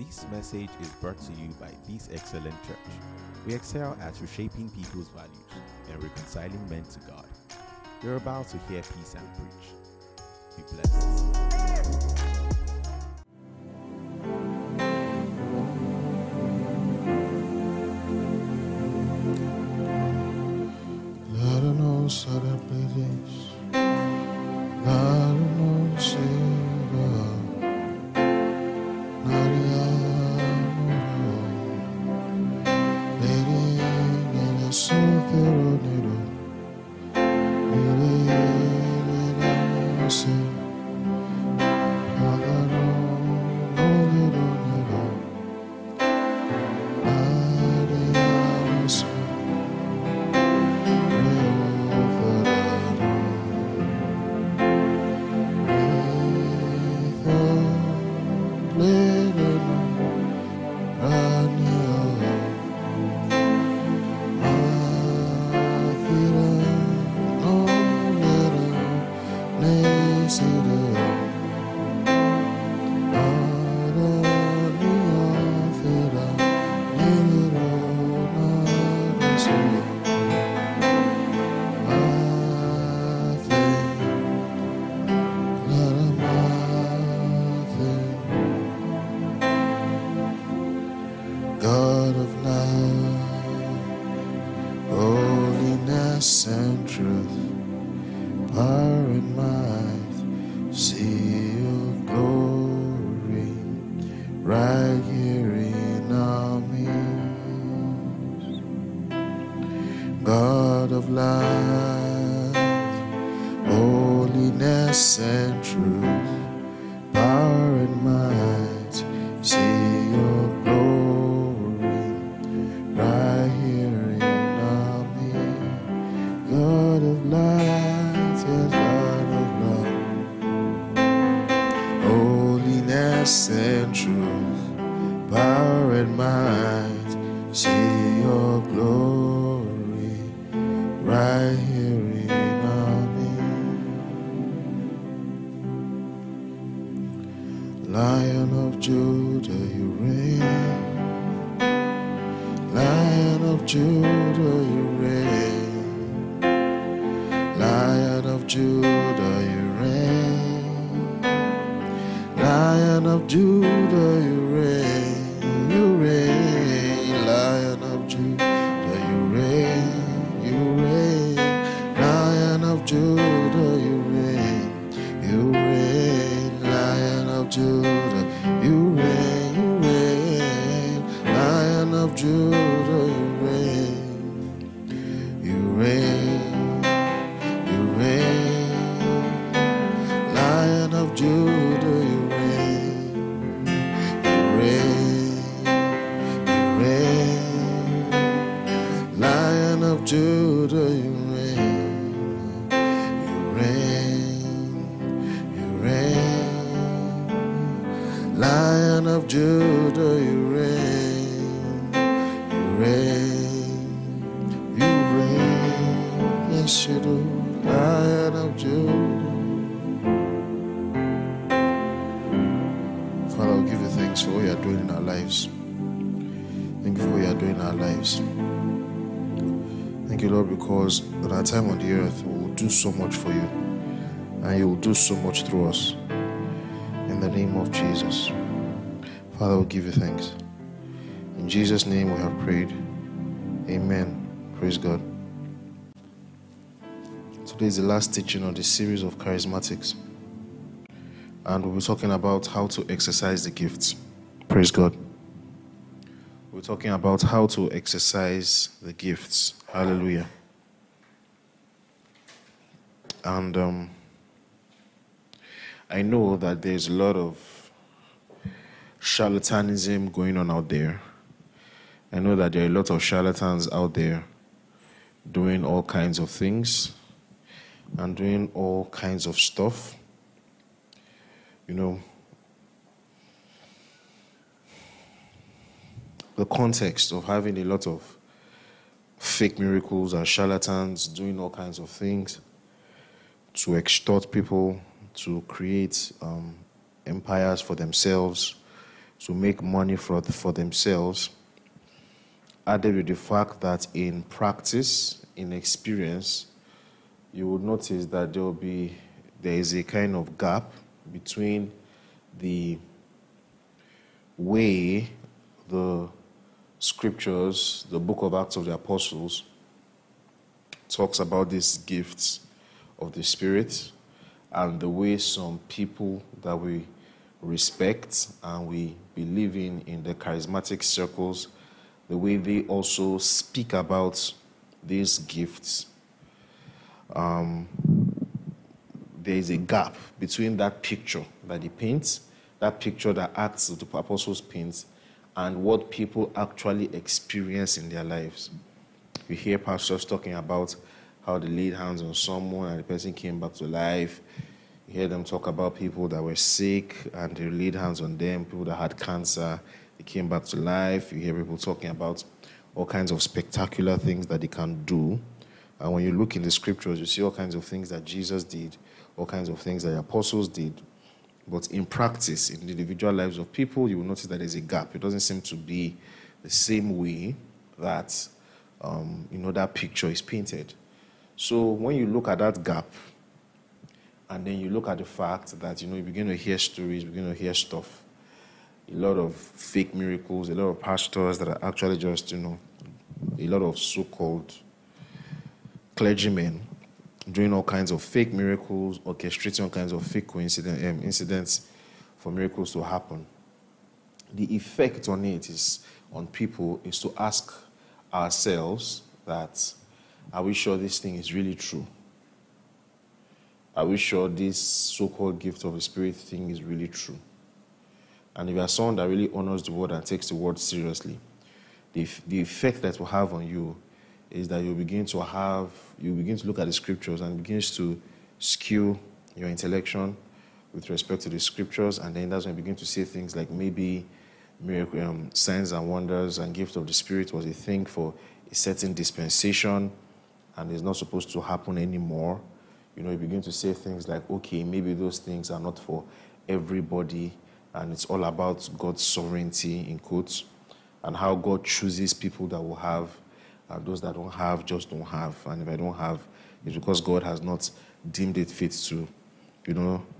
This message is brought to you by Peace Excellent Church. We excel at reshaping people's values and reconciling men to God. You're about to hear Peace and Preach. Be blessed. I don't know, sudden pleadings. I don't know, silver. So much for you, and you will do so much through us. In the name of Jesus, Father, we give you thanks. In Jesus' name we have prayed. Amen. Praise God. Today is the last teaching on the series of Charismatics, and we'll be talking about how to exercise the gifts. Praise God. We're talking about how to exercise the gifts. Hallelujah. And I know that there's a lot of charlatanism going on out there. I know that there are a lot of charlatans out there doing all kinds of things and doing all kinds of stuff. You know, the context of having a lot of fake miracles and charlatans doing all kinds of things to extort people, to create empires for themselves, to make money for themselves, added with the fact that in practice, in experience, you will notice that there is a kind of gap between the way the scriptures, the book of Acts of the Apostles, talks about these gifts of the Spirit and the way some people that we respect and we believe in the charismatic circles, the way they also speak about these gifts. There is a gap between that picture that he paints, that picture that Acts of the Apostles paints, and what people actually experience in their lives. You hear pastors talking about how they laid hands on someone and the person came back to life. You hear them talk about people that were sick and they laid hands on them, people that had cancer, they came back to life. You hear people talking about all kinds of spectacular things that they can do. And when you look in the scriptures, you see all kinds of things that Jesus did, all kinds of things that the apostles did. But in practice, in the individual lives of people, you will notice that there's a gap. It doesn't seem to be the same way that that picture is painted. So when you look at that gap, and then you look at the fact that you begin to hear stories, you begin to hear stuff, a lot of fake miracles, a lot of pastors that are actually just a lot of so-called clergymen doing all kinds of fake miracles, orchestrating all kinds of fake incidents for miracles to happen. The effect on people is to ask ourselves that, are we sure this thing is really true? Are we sure this so-called gift of the Spirit thing is really true? And if you are someone that really honors the word and takes the word seriously, the effect that will have on you is that you begin to look at the scriptures and it begins to skew your intellection with respect to the scriptures, and then that's when you begin to see things like maybe miracle, signs and wonders and gift of the Spirit was a thing for a certain dispensation and it's not supposed to happen anymore. You begin to say things like, okay, maybe those things are not for everybody and it's all about God's sovereignty, in quotes, and how God chooses people that will have and those that don't have just don't have. And if I don't have, it's because God has not deemed it fit to,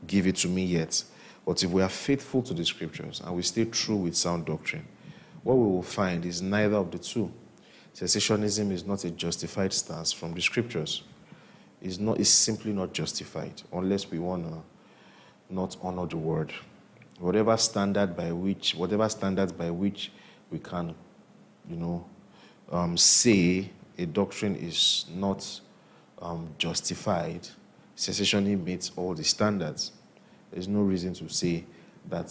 give it to me yet. But if we are faithful to the scriptures and we stay true with sound doctrine, what we will find is neither of the two. Cessationism is not a justified stance from the scriptures. It's simply not justified unless we want to not honor the word. Whatever standards by which we can, say a doctrine is not justified, cessationism meets all the standards. There's no reason to say that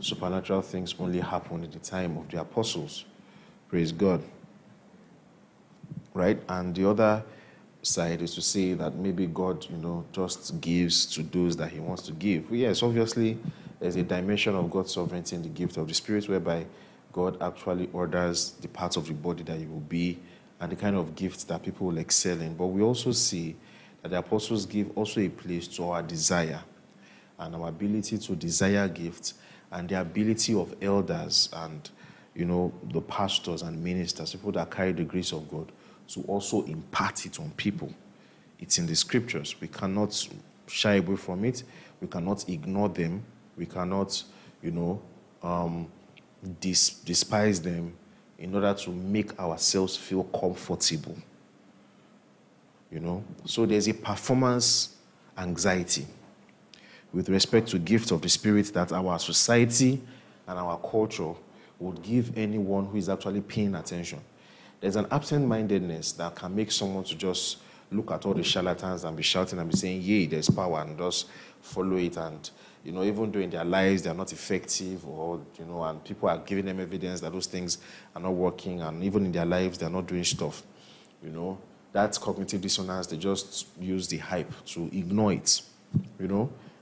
supernatural things only happened at the time of the apostles. Praise God. Right? And the other side is to say that maybe God, just gives to those that he wants to give. Well, yes, obviously, there's a dimension of God's sovereignty in the gift of the Spirit whereby God actually orders the parts of the body that you will be and the kind of gifts that people will excel in. But we also see that the apostles give also a place to our desire and our ability to desire gifts and the ability of elders and, the pastors and ministers, people that carry the grace of God, to also impart it on people. It's in the scriptures. We cannot shy away from it. We cannot ignore them. We cannot, despise them in order to make ourselves feel comfortable. So there's a performance anxiety with respect to gift of the Spirit that our society and our culture would give anyone who is actually paying attention. There's an absent-mindedness that can make someone to just look at all the charlatans and be shouting and be saying, yay, there's power, and just follow it, and even though in their lives they're not effective, or, and people are giving them evidence that those things are not working, and even in their lives they're not doing stuff, that's cognitive dissonance. They just use the hype to ignore it,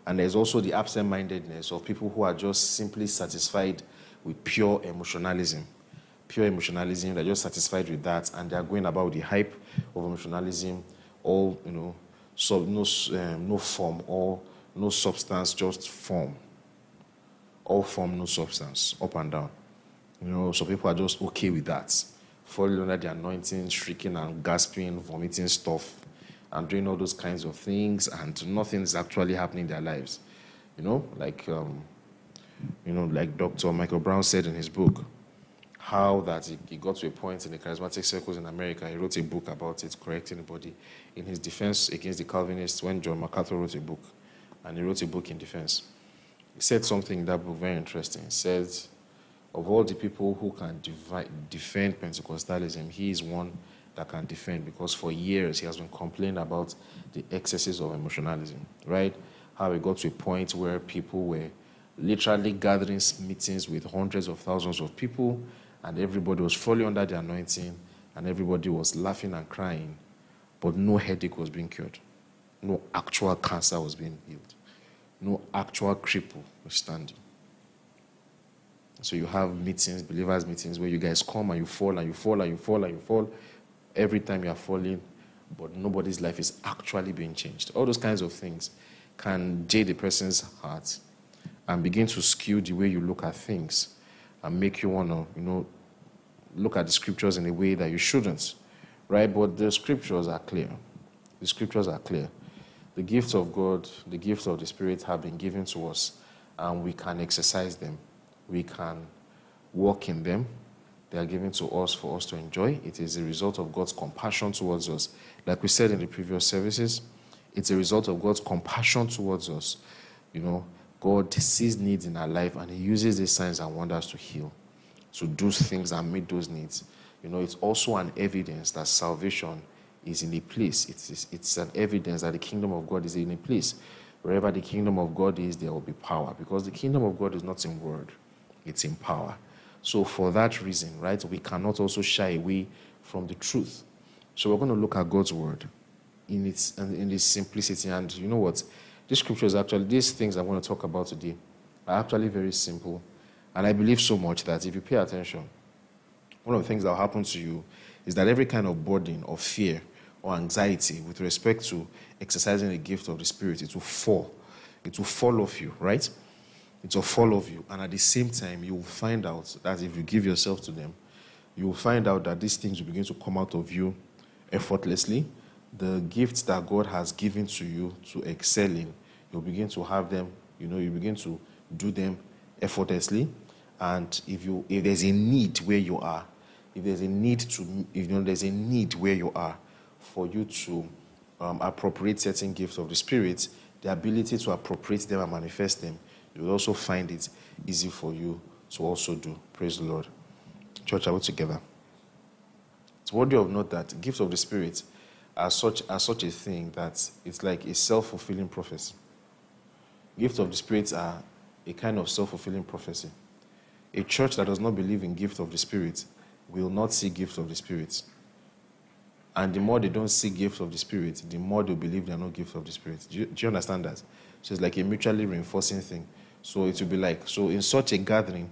And there's also the absent-mindedness of people who are just simply satisfied with pure emotionalism. They're just satisfied with that, and they're going about the hype of emotionalism, all, no form or no substance, just form. all form, no substance, up and down. You know, some people are just okay with that. Falling under the anointing, shrieking and gasping, vomiting stuff, and doing all those kinds of things, and nothing's actually happening in their lives. You know, like Dr. Michael Brown said in his book, how that he got to a point in the charismatic circles in America. He wrote a book about it, correcting the body, in his defense against the Calvinists when John MacArthur wrote a book, and he wrote a book in defense. He said something in that book very interesting. He said, of all the people who can defend Pentecostalism, he is one that can defend, because for years he has been complaining about the excesses of emotionalism, right? How it got to a point where people were literally gathering meetings with hundreds of thousands of people, and everybody was falling under the anointing, and everybody was laughing and crying, but no headache was being cured. No actual cancer was being healed. No actual cripple was standing. So you have meetings, believers' meetings, where you guys come and you fall and you fall and you fall and you fall. Every time you are falling, but nobody's life is actually being changed. All those kinds of things can jade a person's heart and begin to skew the way you look at things and make you want to, you know, look at the scriptures in a way that you shouldn't, right? But the scriptures are clear. The scriptures are clear. The gifts of God, the gifts of the Spirit have been given to us, and we can exercise them. We can walk in them. They are given to us for us to enjoy. It is a result of God's compassion towards us. Like we said in the previous services, it's a result of God's compassion towards us. You know, God sees needs in our life, and he uses these signs and wonders to heal, to do things and meet those needs. You know, it's also an evidence that salvation is in a place. It's an evidence that the kingdom of God is in a place. Wherever the kingdom of God is, there will be power, because the kingdom of God is not in word, it's in power. So for that reason, right, we cannot also shy away from the truth. So we're going to look at God's word in its simplicity. And you know what? These scriptures, actually, these things I'm going to talk about today are actually very simple. And I believe so much that if you pay attention, one of the things that will happen to you is that every kind of burden or fear or anxiety with respect to exercising the gift of the Spirit, it will fall. It will fall off you, right? It will fall off you. And at the same time, you will find out that if you give yourself to them, you will find out that these things will begin to come out of you effortlessly. The gifts that God has given to you to excel in, you'll begin to have them, you know, you begin to do them effortlessly. And if there's a need where you are, there's a need where you are for you to appropriate certain gifts of the Spirit, the ability to appropriate them and manifest them, you'll also find it easy for you to also do. Praise the Lord. Church, are we together? It's worthy of note that the gifts of the Spirit are such a thing that it's like a self-fulfilling prophecy. Gifts of the Spirit are a kind of self-fulfilling prophecy. A church that does not believe in gifts of the Spirit will not see gifts of the Spirit. And the more they don't see gifts of the Spirit, the more they believe there are no gifts of the Spirit. Do you understand that? So it's like a mutually reinforcing thing. So it will be like, so in such a gathering,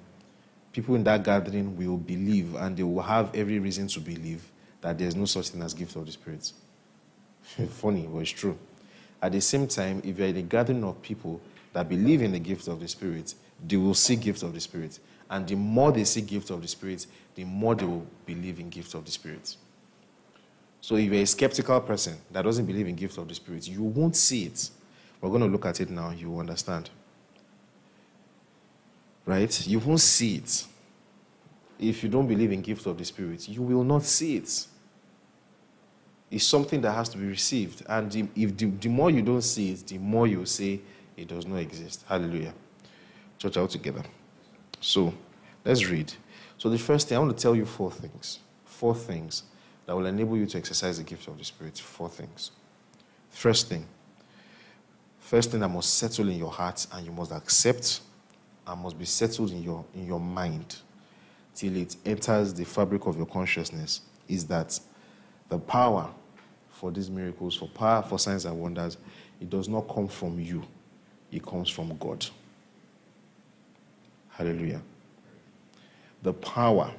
people in that gathering will believe, and they will have every reason to believe that there's no such thing as gift of the Spirit. Funny, but it's true. At the same time, if you're in a gathering of people that believe in the gift of the Spirit, they will see gifts of the Spirit. And the more they see gifts of the Spirit, the more they will believe in gifts of the Spirit. So if you're a skeptical person that doesn't believe in gifts of the Spirit, you won't see it. We're going to look at it now, you will understand. Right? You won't see it. If you don't believe in gifts of the Spirit, you will not see it. It's something that has to be received. And the more you don't see it, the more you say it does not exist. Hallelujah. Church, out together. So, let's read. So the first thing, I want to tell you four things. Four things that will enable you to exercise the gift of the Spirit. Four things. First thing that must settle in your heart, and you must accept and must be settled in your mind till it enters the fabric of your consciousness, is that the power for these miracles, for power, for signs and wonders, it does not come from you. It comes from God. Hallelujah. The power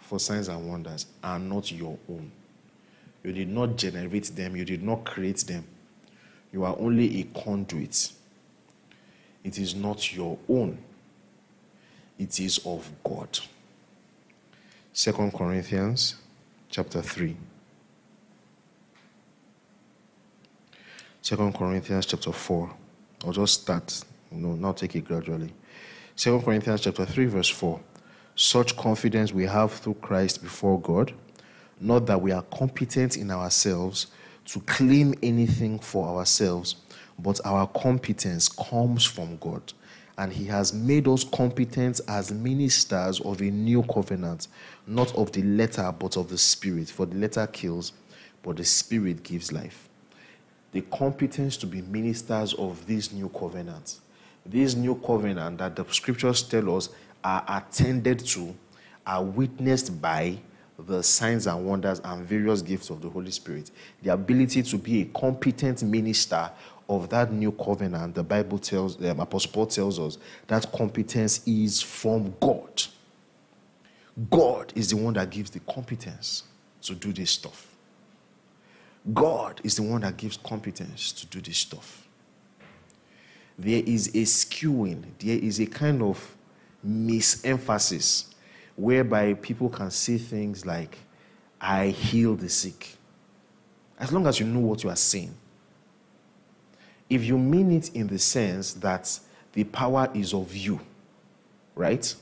for signs and wonders are not your own. You did not generate them. You did not create them. You are only a conduit. It is not your own. it is of God. 2 Corinthians chapter 3. 2 Corinthians chapter 4. I'll just start. No, not take it gradually. 2 Corinthians chapter 3 verse 4. Such confidence we have through Christ before God, not that we are competent in ourselves to claim anything for ourselves, but our competence comes from God, and he has made us competent as ministers of a new covenant, not of the letter, but of the Spirit. For the letter kills, but the Spirit gives life. The competence to be ministers of this new covenant. This new covenant that the scriptures tell us are attended to, are witnessed by the signs and wonders and various gifts of the Holy Spirit. The ability to be a competent minister of that new covenant, the Bible tells, the Apostle Paul tells us, that competence is from God. God is the one that gives the competence to do this stuff. God is the one that gives competence to do this stuff. There is a skewing, there is a kind of misemphasis whereby people can say things like, I heal the sick. As long as you know what you are saying. If you mean it in the sense that the power is of you, right?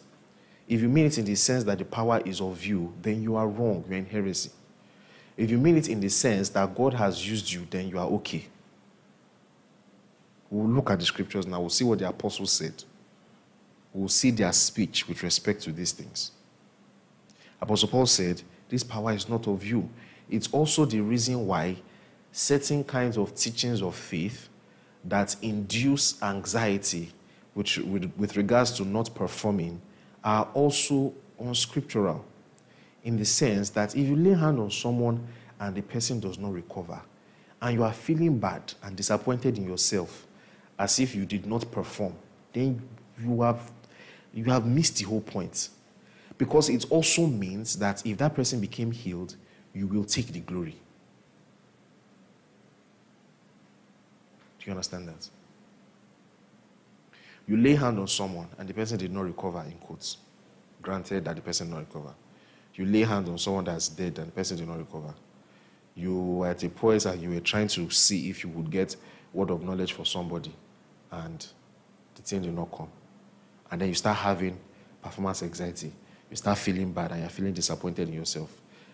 If you mean it in the sense that the power is of you, then you are wrong, you're in heresy. If you mean it in the sense that God has used you, then you are okay. We'll look at the scriptures now, we'll see what the apostles said. We'll see their speech with respect to these things. Apostle Paul said, this power is not of you. It's also the reason why certain kinds of teachings of faith that induce anxiety with regards to not performing are also unscriptural, in the sense that if you lay hand on someone and the person does not recover, and you are feeling bad and disappointed in yourself as if you did not perform, then you have missed the whole point. Because it also means that if that person became healed, you will take the glory. Do you understand that? You lay hand on someone and the person did not recover, in quotes. Granted that the person did not recover. You lay hand on someone that's dead and the person did not recover. You were at a point and you were trying to see if you would get word of knowledge for somebody and the thing did not come. And then you start having performance anxiety. You start feeling bad and you're feeling disappointed in yourself.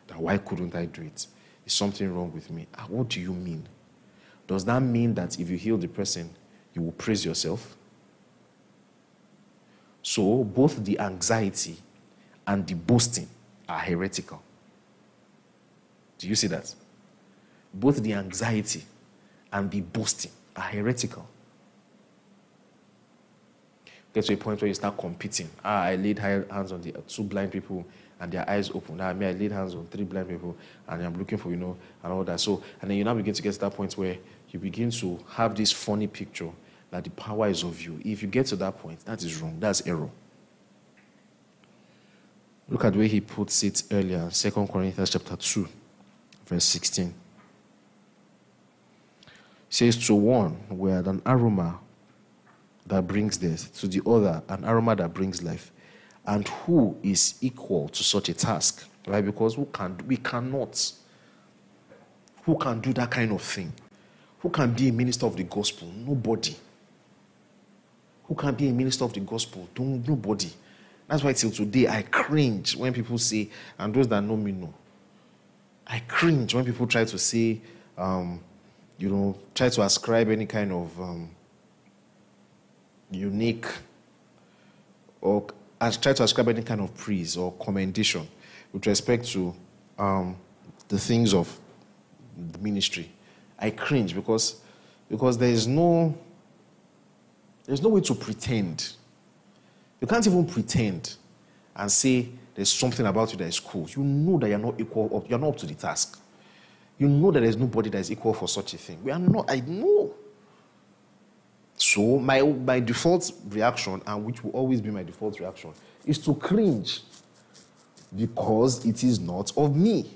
That why couldn't I do it? Is something wrong with me? What do you mean? Does that mean that if you heal the person, you will praise yourself? So both the anxiety and the boasting are heretical. Do you see that? Both the anxiety and the boasting are heretical. Get to a point where you start competing. I laid hands on the two blind people and their eyes open. I laid hands on three blind people and I'm looking for, and all that. So, and then you now begin to get to that point where you begin to have this funny picture that the power is of you. If you get to that point, that is wrong. That's error. Look at where he puts it earlier, 2 Corinthians chapter 2, verse 16. It says, to one, we are an aroma that brings death, to the other, an aroma that brings life. And who is equal to such a task? Right? Because who can do that kind of thing? Who can be a minister of the gospel? Nobody. Who can be a minister of the gospel? Nobody. That's why till today I cringe when people say, and those that know me know, I cringe when people try to say, try to ascribe any kind of unique, or try to ascribe any kind of praise or commendation with respect to the things of the ministry. I cringe because there's no way to pretend. You can't even pretend and say there's something about you that is cool. You know that you're not equal, you're not up to the task. You know that there's nobody that is equal for such a thing. We are not. I know. So my default reaction, and which will always be my default reaction, is to cringe because it is not of me.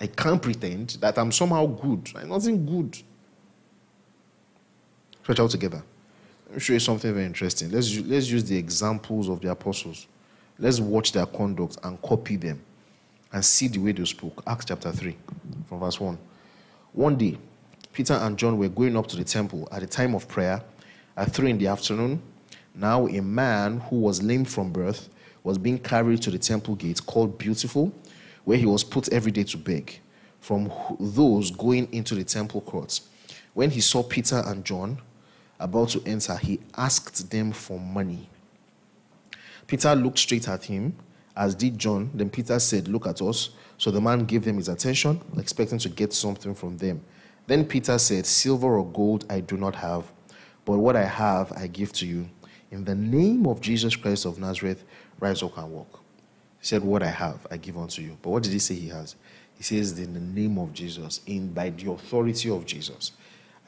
I can't pretend that I'm somehow good. I'm nothing good. Stretch out together. Let me show you something very interesting. Let's use the examples of the apostles. Let's watch their conduct and copy them and see the way they spoke. Acts chapter 3 from verse 1. One day, Peter and John were going up to the temple at the time of prayer at 3 in the afternoon. Now a man who was lame from birth was being carried to the temple gate called Beautiful, where he was put every day to beg from those going into the temple courts. When he saw Peter and John about to enter, he asked them for money. Peter looked straight at him, as did John. Then Peter said, "Look at us." So the man gave them his attention, expecting to get something from them. Then Peter said, "Silver or gold I do not have, but what I have I give to you. In the name of Jesus Christ of Nazareth, rise up and walk." He said, "What I have I give unto you." But what did he say he has? He says, "In the name of Jesus, by the authority of Jesus,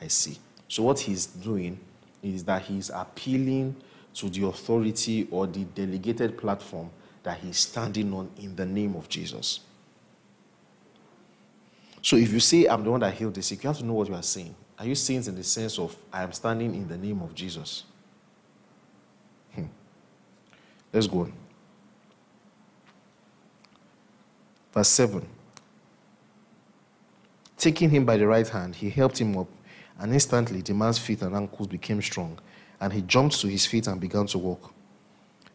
I see." So what he's doing is that he's appealing to the authority or the delegated platform that he's standing on in the name of Jesus. So if you say, "I'm the one that healed the sick," you have to know what you are saying. Are you saying it in the sense of, "I am standing in the name of Jesus"? Let's go on. Verse 7. Taking him by the right hand, he helped him up, and instantly the man's feet and ankles became strong, and he jumped to his feet and began to walk.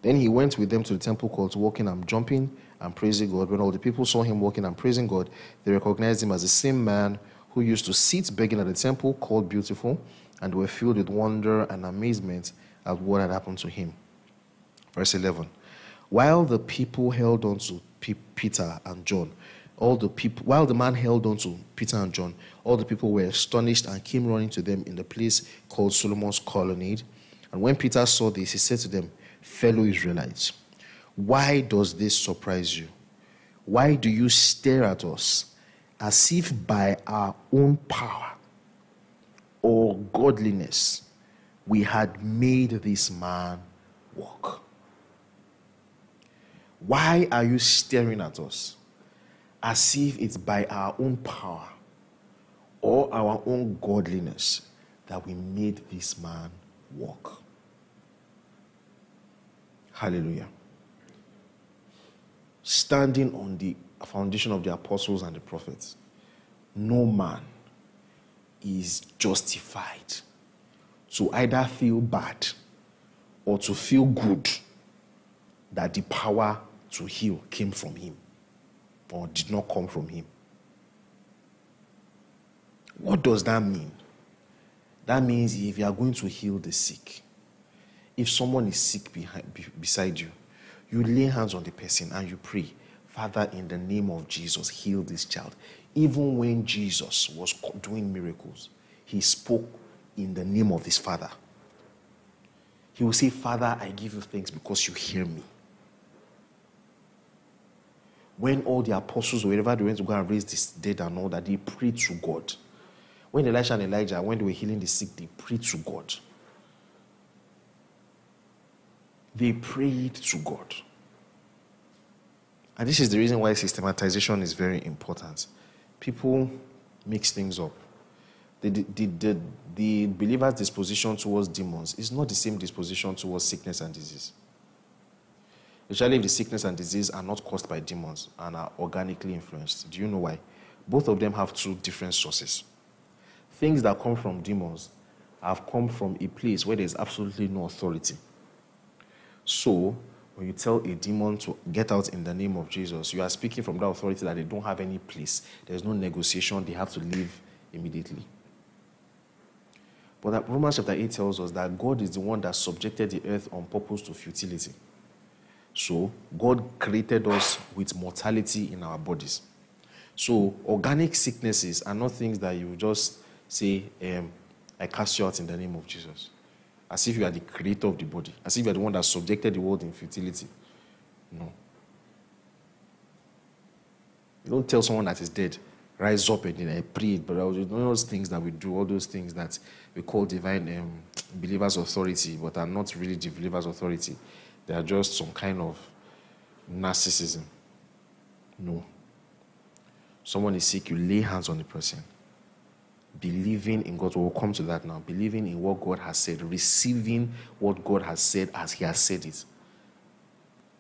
Then he went with them to the temple courts, walking and jumping and praising God. When all the people saw him walking and praising God, they recognized him as the same man who used to sit begging at the temple called Beautiful, and were filled with wonder and amazement at what had happened to him. Verse 11. While the man held on to Peter and John, all the people were astonished and came running to them in the place called Solomon's Colonnade. And when Peter saw this, he said to them, "Fellow Israelites, why does this surprise you? Why do you stare at us as if by our own power or godliness we had made this man walk?" Why are you staring at us as if it's by our own power or our own godliness that we made this man walk? Hallelujah. Standing on the foundation of the apostles and the prophets, no man is justified to either feel bad or to feel good that the power to heal came from him or did not come from him. What does that mean? That means if you are going to heal the sick, if someone is sick beside you, you lay hands on the person and you pray, "Father, in the name of Jesus, heal this child." Even when Jesus was doing miracles, he spoke in the name of his Father. He will say, "Father, I give you thanks because you hear me." When all the apostles, wherever they went to go and raise this dead and all that, they prayed to God. When Elisha and Elijah, when they were healing the sick, they prayed to God. They prayed to God. And this is the reason why systematization is very important. People mix things up. The believer's disposition towards demons is not the same disposition towards sickness and disease. Especially if the sickness and disease are not caused by demons and are organically influenced. Do you know why? Both of them have two different sources. Things that come from demons have come from a place where there's absolutely no authority. So, when you tell a demon to get out in the name of Jesus, you are speaking from that authority that they don't have any place. There's no negotiation. They have to leave immediately. But that Romans chapter 8 tells us that God is the one that subjected the earth on purpose to futility. So, God created us with mortality in our bodies. So, organic sicknesses are not things that you just say, "I cast you out in the name of Jesus," as if you are the creator of the body, as if you are the one that subjected the world in futility. No. You don't tell someone that is dead, "Rise up and I prayed," but all those things that we do, all those things that we call divine believer's authority, but are not really the believer's authority. They are just some kind of narcissism. No. Someone is sick, you lay hands on the person Believing in God, we'll come to that now. Believing in what God has said, receiving what God has said as he has said it.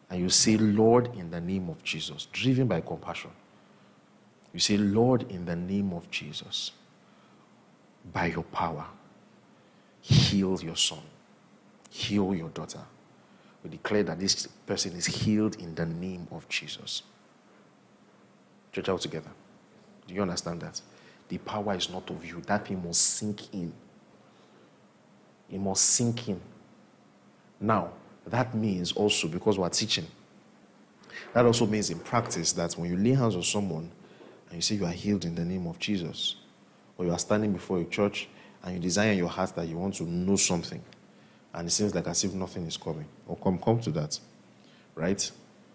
And you say, Lord, in the name of Jesus, driven by compassion. You say, Lord, in the name of Jesus, by your power, heal your son, heal your daughter. We declare that this person is healed in the name of Jesus. Church, out together. Do you understand that? The power is not of you. That thing must sink in. It must sink in. Now, that means also, because we're teaching, that also means in practice that when you lay hands on someone and you say you are healed in the name of Jesus, or you are standing before a church and you desire in your heart that you want to know something, and it seems like as if nothing is coming, or come to that, right?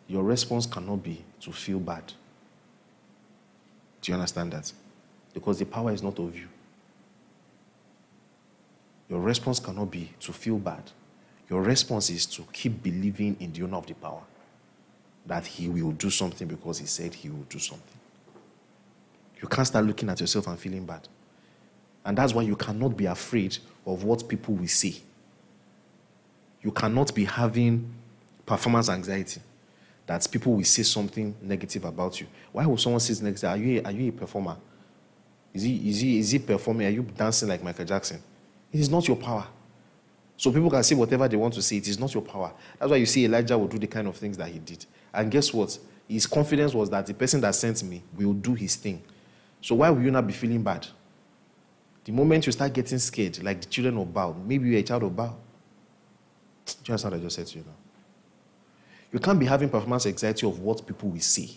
Your response cannot be to feel bad. Do you understand that? Because the power is not of you. Your response cannot be to feel bad. Your response is to keep believing in the owner of the power, that he will do something because he said he will do something. You can't start looking at yourself and feeling bad. And that's why you cannot be afraid of what people will say. You cannot be having performance anxiety, that people will say something negative about you. Why will someone say negative? Are you a performer? Is he performing? Are you dancing like Michael Jackson? It is not your power. So people can say whatever they want to say. It is not your power. That's why you see Elijah will do the kind of things that he did. And guess what? His confidence was that the person that sent me will do his thing. So why will you not be feeling bad? The moment you start getting scared, like the children of Baal, maybe you're a child of Baal. Do you understand what I just said to you now? You can't be having performance anxiety of what people will say.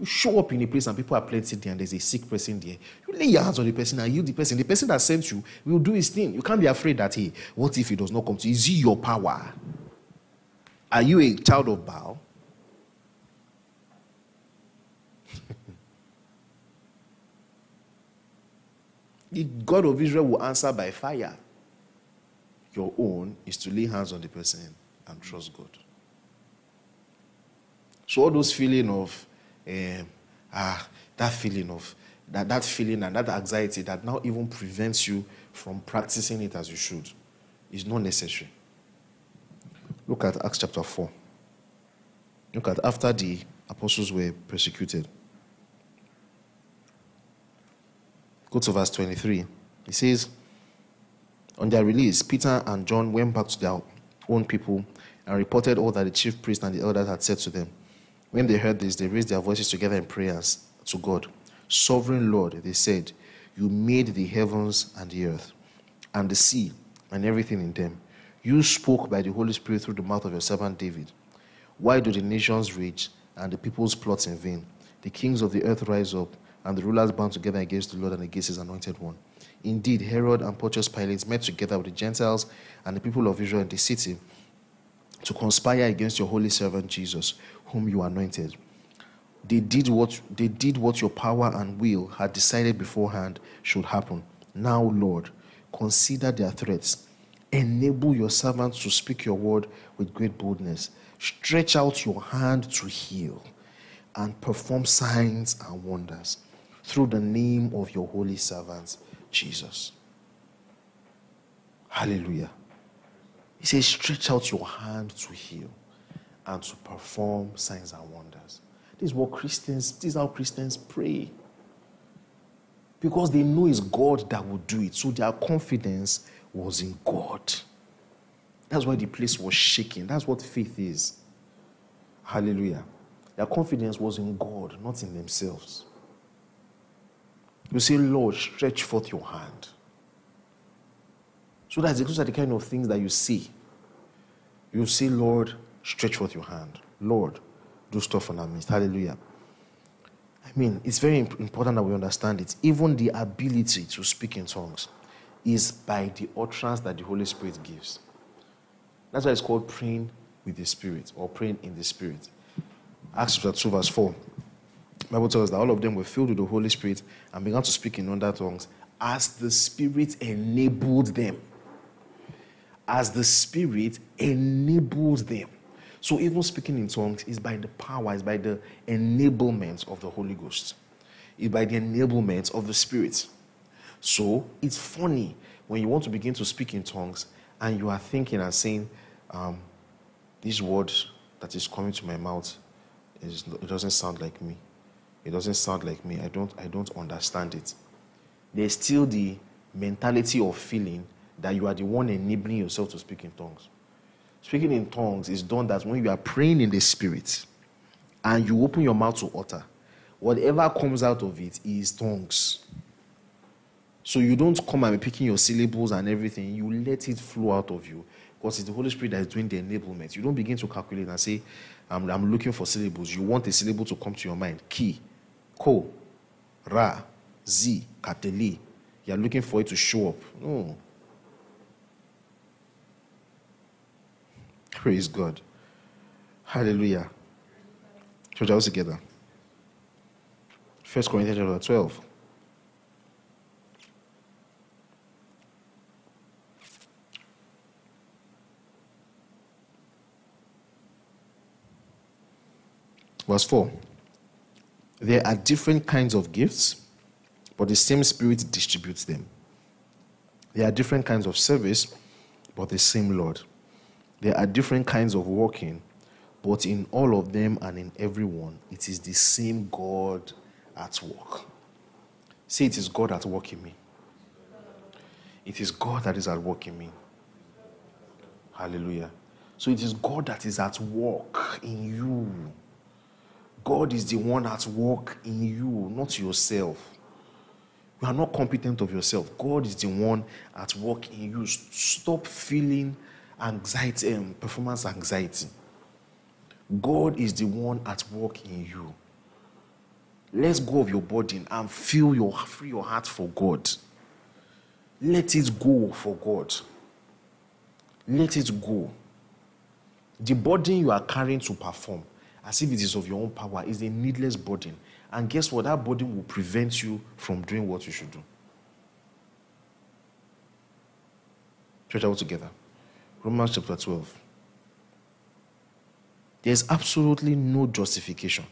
You show up in a place and people are plenty there and there's a sick person there. You lay your hands on the person and heal the person. The person that sent you will do his thing. You can't be afraid that, hey, what if he does not come to you? Is he your power? Are you a child of Baal? The God of Israel will answer by fire. Your own is to lay hands on the person and trust God. So all those feeling of that feeling and that anxiety that now even prevents you from practicing it as you should is not necessary. Look at Acts chapter 4. Look at after the apostles were persecuted. Go to verse 23. It says, on their release, Peter and John went back to their own people and reported all that the chief priest and the elders had said to them. When they heard this, they raised their voices together in prayers to God. Sovereign Lord, they said, you made the heavens and the earth and the sea and everything in them. You spoke by the Holy Spirit through the mouth of your servant David. Why do the nations rage and the peoples plot in vain? The kings of the earth rise up and the rulers band together against the Lord and against his anointed one. Indeed, Herod and Pontius Pilate met together with the Gentiles and the people of Israel in the city to conspire against your holy servant Jesus, whom you anointed. They did what your power and will had decided beforehand should happen. Now, Lord, consider their threats. Enable your servants to speak your word with great boldness. Stretch out your hand to heal and perform signs and wonders through the name of your holy servant, Jesus. Hallelujah. He says, stretch out your hand to heal and to perform signs and wonders. This is how Christians pray. Because they know it's God that will do it. So their confidence was in God. That's why the place was shaking. That's what faith is. Hallelujah. Their confidence was in God, not in themselves. You say, Lord, stretch forth your hand. So that's those are the kind of things that you see. You say, Lord, stretch forth your hand. Lord, do stuff in our midst. Hallelujah. I mean, it's very important that we understand it. Even the ability to speak in tongues is by the utterance that the Holy Spirit gives. That's why it's called praying with the Spirit or praying in the Spirit. Acts chapter 2, verse 4. The Bible tells us that all of them were filled with the Holy Spirit and began to speak in other tongues as the Spirit enabled them. As the Spirit enabled them. So even speaking in tongues is by the power, is by the enablement of the Holy Ghost. It's by the enablement of the Spirit. So it's funny when you want to begin to speak in tongues and you are thinking and saying, this word that is coming to my mouth, it doesn't sound like me. It doesn't sound like me. I don't understand it. There's still the mentality or feeling that you are the one enabling yourself to speak in tongues. Speaking in tongues is done that when you are praying in the Spirit and you open your mouth to utter, whatever comes out of it is tongues. So you don't come and be picking your syllables and everything. You let it flow out of you because it's the Holy Spirit that is doing the enablement. You don't begin to calculate and say, I'm looking for syllables. You want a syllable to come to your mind. Ki, ko, ra, zi, kateli. You're looking for it to show up. No. Praise God. Hallelujah. Church, all together. 1 Corinthians chapter 12. Verse 4. There are different kinds of gifts, but the same Spirit distributes them. There are different kinds of service, but the same Lord. There are different kinds of working, but in all of them and in everyone, it is the same God at work. See, it is God at work in me. It is God that is at work in me. Hallelujah. So it is God that is at work in you. God is the one at work in you, not yourself. You are not competent of yourself. God is the one at work in you. Stop feeling anxiety and performance anxiety. God is the one at work in you. Let go of your burden and free your heart for God. Let it go for God. Let it go. The burden you are carrying to perform, as if it is of your own power, is a needless burden. And guess what? That burden will prevent you from doing what you should do. Church, all together. Romans chapter 12. There's absolutely no justification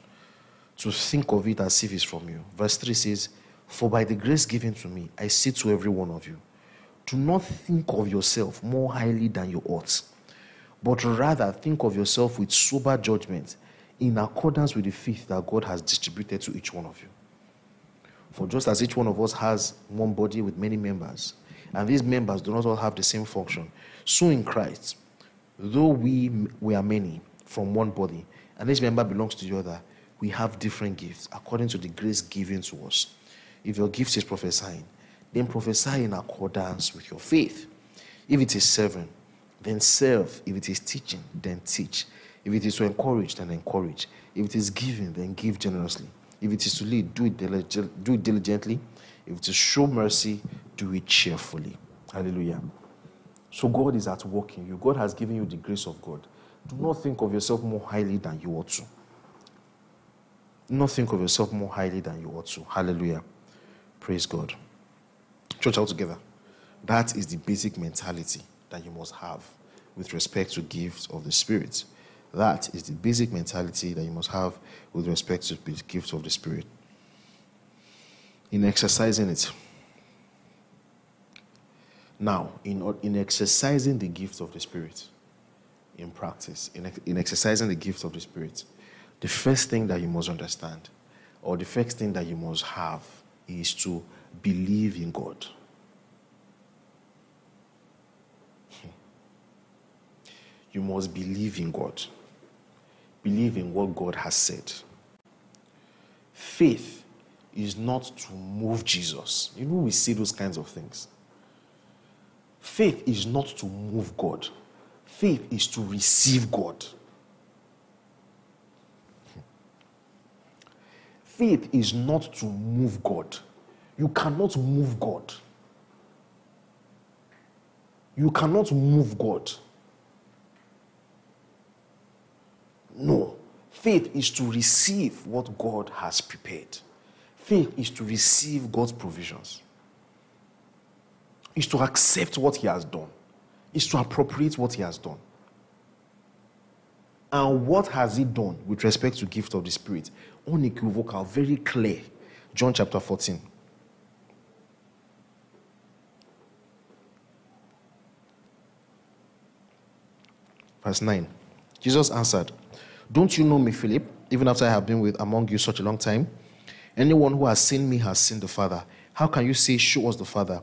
to think of it as if it's from you. Verse 3 says, "For by the grace given to me, I say to every one of you, do not think of yourself more highly than you ought, but rather think of yourself with sober judgment in accordance with the faith that God has distributed to each one of you. For just as each one of us has one body with many members, and these members do not all have the same function, so in Christ, though we are many from one body, and each member belongs to the other, we have different gifts according to the grace given to us. If your gift is prophesying, then prophesy in accordance with your faith. If it is serving, then serve. If it is teaching, then teach. If it is to encourage, then encourage. If it is giving, then give generously. If it is to lead, do it diligently. If it is to show mercy, do it cheerfully." Hallelujah. So God is at work in you. God has given you the grace of God. Do not think of yourself more highly than you ought to. Do not think of yourself more highly than you ought to. Hallelujah. Praise God. Church, all together. That is the basic mentality that you must have with respect to gifts of the Spirit. That is the basic mentality that you must have with respect to the gifts of the Spirit. In exercising it. Now, in exercising the gifts of the Spirit, in practice, in exercising the gifts of the Spirit, the first thing that you must understand, or the first thing that you must have, is to believe in God. You must believe in God. Believe in what God has said. Faith is not to move Jesus. You know, we see those kinds of things. Faith is not to move God. Faith is to receive God. Faith is not to move God. You cannot move God. You cannot move God. No. Faith is to receive what God has prepared. Faith is to receive God's provisions. It's to accept what He has done. It's to appropriate what He has done. And what has He done with respect to gift of the Spirit? Unequivocal, very clear. John chapter 14. Verse 9. Jesus answered, "Don't you know me, Philip, even after I have been with among you such a long time? Anyone who has seen me has seen the Father. How can you say, 'Show us the Father'?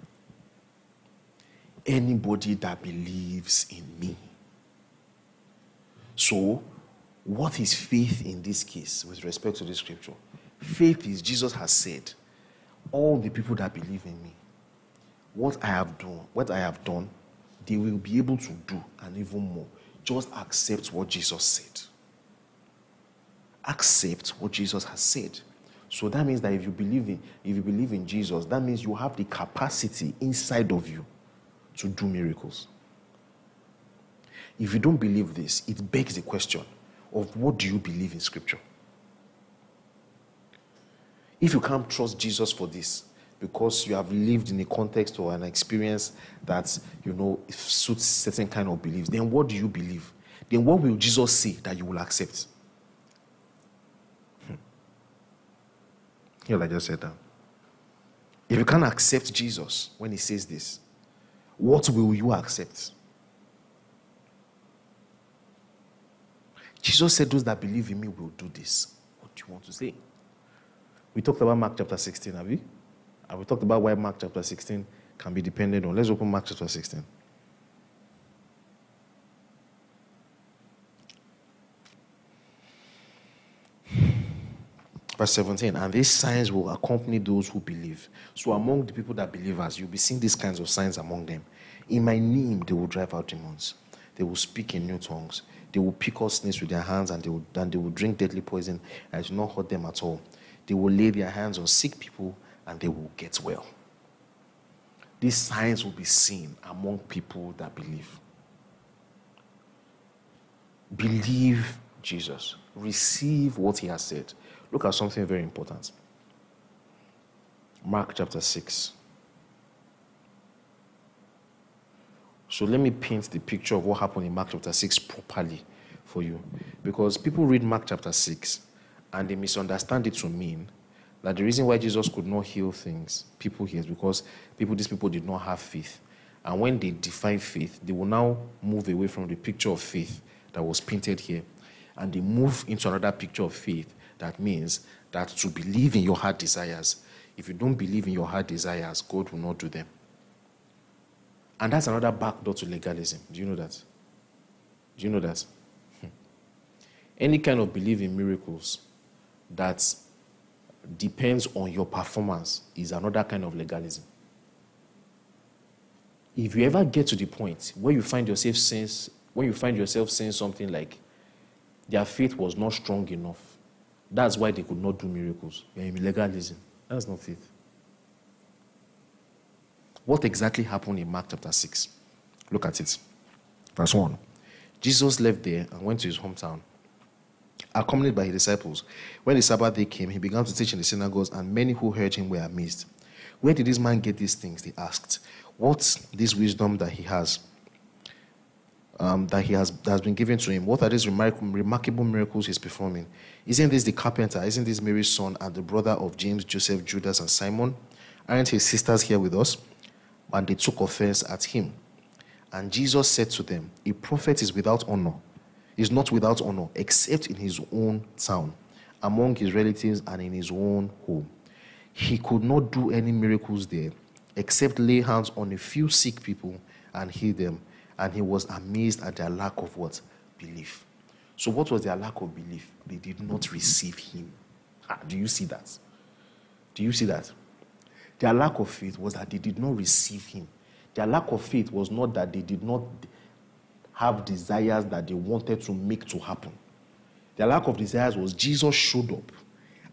Anybody that believes in me." So, what is faith in this case with respect to this scripture? Faith is, Jesus has said, all the people that believe in me, what I have done, they will be able to do, and even more. Just accept what Jesus said. Accept what Jesus has said. So that means that if you believe in Jesus, that means you have the capacity inside of you to do miracles. If you don't believe this, it begs the question of, what do you believe in Scripture? If you can't trust Jesus for this, because you have lived in a context or an experience that, you know, suits certain kind of beliefs, then what do you believe? Then what will Jesus say that you will accept? You know, like I just said that. If you can't accept Jesus when he says this, what will you accept? Jesus said, "Those that believe in me will do this." What do you want to say? We talked about Mark chapter 16, have we? And we talked about why Mark chapter 16 can be depended on. Let's open Mark chapter 16. Verse 17, "And these signs will accompany those who believe." So among the people that believe us, you'll be seeing these kinds of signs among them. "In my name, they will drive out demons. They will speak in new tongues. They will pick up snakes with their hands, and they will drink deadly poison, and it will not hurt them at all. They will lay their hands on sick people, and they will get well." These signs will be seen among people that believe. Believe Jesus. Receive what he has said. Look at something very important. Mark chapter 6. So let me paint the picture of what happened in Mark chapter 6 properly for you. Because people read Mark chapter 6 and they misunderstand it to mean that the reason why Jesus could not heal people here, is because these people did not have faith. And when they define faith, they will now move away from the picture of faith that was painted here, and they move into another picture of faith. That means that to believe in your heart desires. If you don't believe in your heart desires, God will not do them. And that's another backdoor to legalism. Do you know that? Do you know that? Any kind of belief in miracles that depends on your performance is another kind of legalism. If you ever get to the point where you find yourself saying something like, "Their faith was not strong enough, that's why they could not do miracles," you're in legalism. That's not faith. What exactly happened in Mark chapter 6? Look at it. Verse 1. "Jesus left there and went to his hometown, accompanied by his disciples. When the Sabbath day came, he began to teach in the synagogues, and many who heard him were amazed. 'Where did this man get these things?' they asked. 'What's this wisdom that he has? That has been given to him? What are these remarkable miracles he's performing? Isn't this the carpenter? Isn't this Mary's son, and the brother of James, Joseph, Judas, and Simon? Aren't his sisters here with us?' And they took offense at him. And Jesus said to them, 'A prophet is not without honor, except in his own town, among his relatives, and in his own home.' He could not do any miracles there, except lay hands on a few sick people and heal them. And he was amazed at their lack of" what? Belief. So what was their lack of belief? They did not receive him. Do you see that? Do you see that? Their lack of faith was that they did not receive him. Their lack of faith was not that they did not have desires that they wanted to make to happen. Their lack of desires was, Jesus showed up,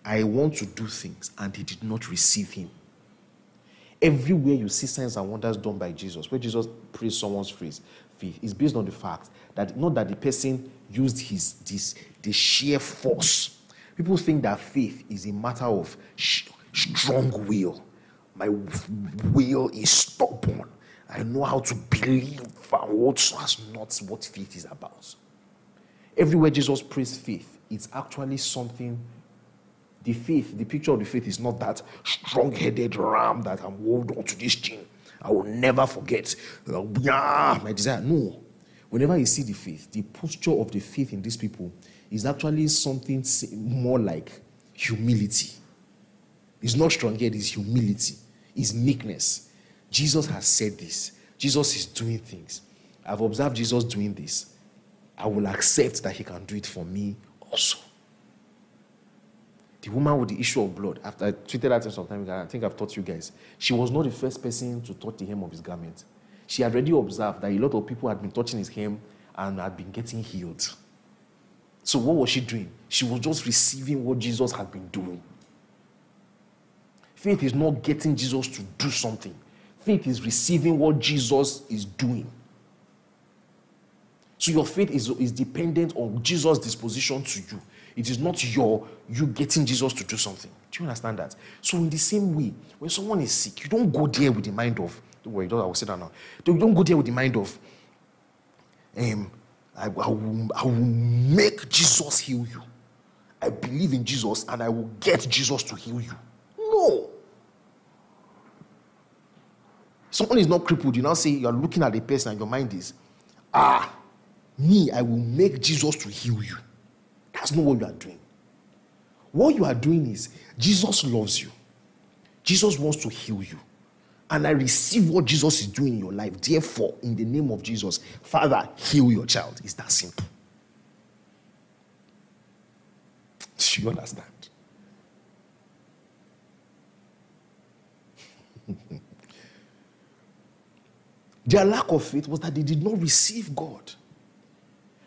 "I want to do things," and they did not receive him. Everywhere you see signs and wonders done by Jesus, where Jesus prays someone's phrase, faith. It's based on the fact that not that the person used the sheer force. People think that faith is a matter of strong will. My will is stubborn. I know how to believe and that's not what faith is about. Everywhere Jesus prays faith, it's actually something. The faith, the picture of the faith is not that strong-headed ram that I'm hold on to this thing. I will never forget. My desire. No. Whenever you see the faith, the posture of the faith in these people is actually something more like humility. It's not strong-headed, it's humility. It's meekness. Jesus has said this. Jesus is doing things. I've observed Jesus doing this. I will accept that he can do it for me also. The woman with the issue of blood, after I tweeted that some time ago, I think I've taught you guys, she was not the first person to touch the hem of his garment. She had already observed that a lot of people had been touching his hem and had been getting healed. So what was she doing? She was just receiving what Jesus had been doing. Faith is not getting Jesus to do something. Faith is receiving what Jesus is doing. So your faith is dependent on Jesus' disposition to you. It is not you getting Jesus to do something. Do you understand that? So in the same way, when someone is sick, you don't go there with the mind of, don't worry, I will say that now. You don't go there with the mind of, I will make Jesus heal you. I believe in Jesus and I will get Jesus to heal you. No. Someone is not crippled. You now say you are looking at a person and your mind is, me, I will make Jesus to heal you. That's not what you are doing. What you are doing is, Jesus loves you. Jesus wants to heal you. And I receive what Jesus is doing in your life. Therefore, in the name of Jesus, Father, heal your child. It's that simple. Do you understand? Their lack of faith was that they did not receive God.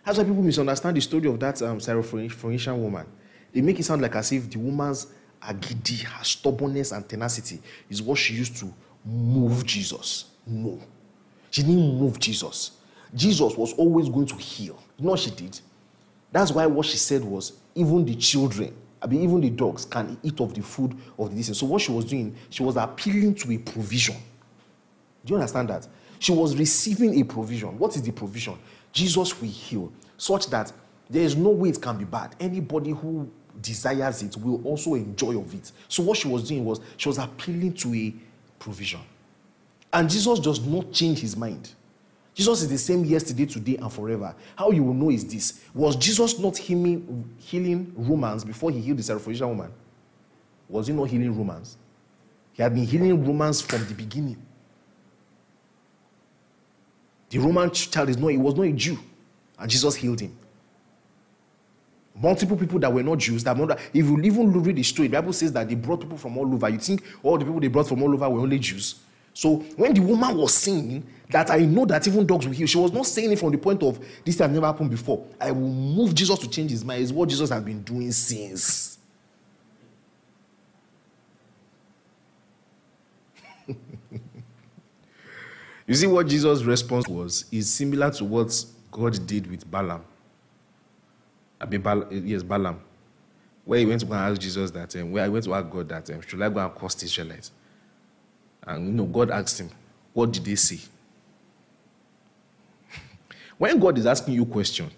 That's why people misunderstand the story of that Syrophoenician woman. They make it sound like as if the woman's agidi, her stubbornness and tenacity is what she used to move Jesus. No. She didn't move Jesus. Jesus was always going to heal. No, she did. That's why what she said was, even the children, even the dogs can eat of the food of the distant. So what she was doing, she was appealing to a provision. Do you understand that? She was receiving a provision. What is the provision? Jesus will heal, such that there is no way it can be bad. Anybody who desires it will also enjoy of it. So what she was doing was, she was appealing to a provision. And Jesus does not change his mind. Jesus is the same yesterday, today, and forever. How you will know is this. Was Jesus not healing Romans before he healed the Syrophoenician woman? Was he not healing Romans? He had been healing Romans from the beginning. The Roman child was not a Jew, and Jesus healed him. Multiple people that were not Jews, if you even read the story, the Bible says that they brought people from all over. You think all the people they brought from all over were only Jews. So when the woman was saying that I know that even dogs will heal, she was not saying it from the point of this has never happened before. I will move Jesus to change his mind. It's what Jesus has been doing since. You see, what Jesus' response was is similar to what God did with Balaam. Balaam. Where he went to go and ask Jesus that, where I went to ask God that, should I go and curse the Israelites? And God asked him, what did they say? When God is asking you questions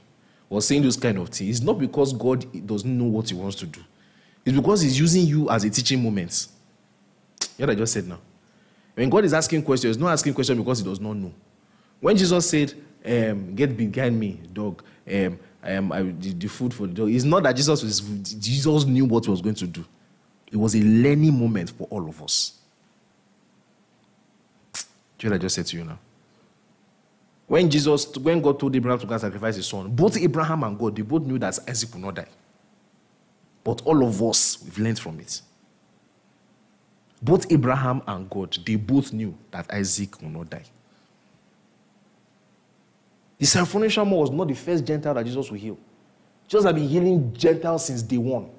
or saying those kind of things, it's not because God doesn't know what he wants to do. It's because he's using you as a teaching moment. You know what I just said now? When God is asking questions, he's not asking questions because he does not know. When Jesus said, get behind me, dog, the food for the dog, it's not that Jesus knew what he was going to do. It was a learning moment for all of us. Do you know what I just said to you now? When God told Abraham to go and sacrifice his son, both Abraham and God, they both knew that Isaac would not die. But all of us, we've learned from it. Both Abraham and God, they both knew that Isaac will not die. The Syrophoenician woman was not the first Gentile that Jesus will heal. Jesus has been healing Gentiles since day one.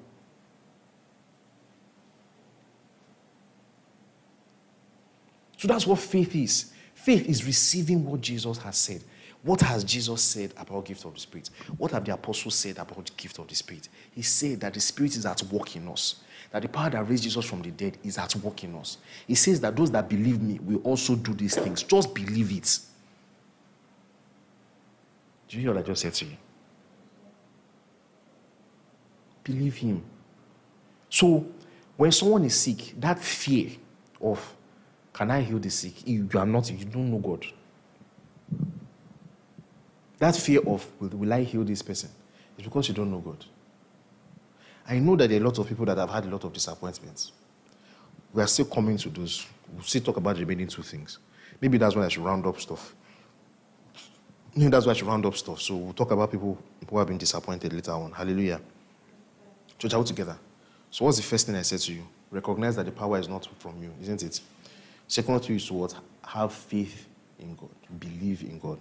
So that's what faith is. Faith is receiving what Jesus has said. What has Jesus said about gift of the Spirit? What have the apostles said about the gift of the Spirit? He said that the Spirit is at work in us, that the power that raised Jesus from the dead is at work in us. He says that those that believe me will also do these things. Just believe it. Do you hear what I just said to you? Believe him. So, when someone is sick, that fear of, can I heal the sick? You are not, you don't know God. That fear of, will I heal this person? It's because you don't know God. I know that there are a lot of people that have had a lot of disappointments. We are still coming to those. We'll still talk about the remaining two things. Maybe that's why I should round up stuff. Maybe that's why I should round up stuff. So we'll talk about people who have been disappointed later on. Hallelujah. Church, are we together? So what's the first thing I said to you? Recognize that the power is not from you, isn't it? Second thing is what? Have faith in God. Believe in God.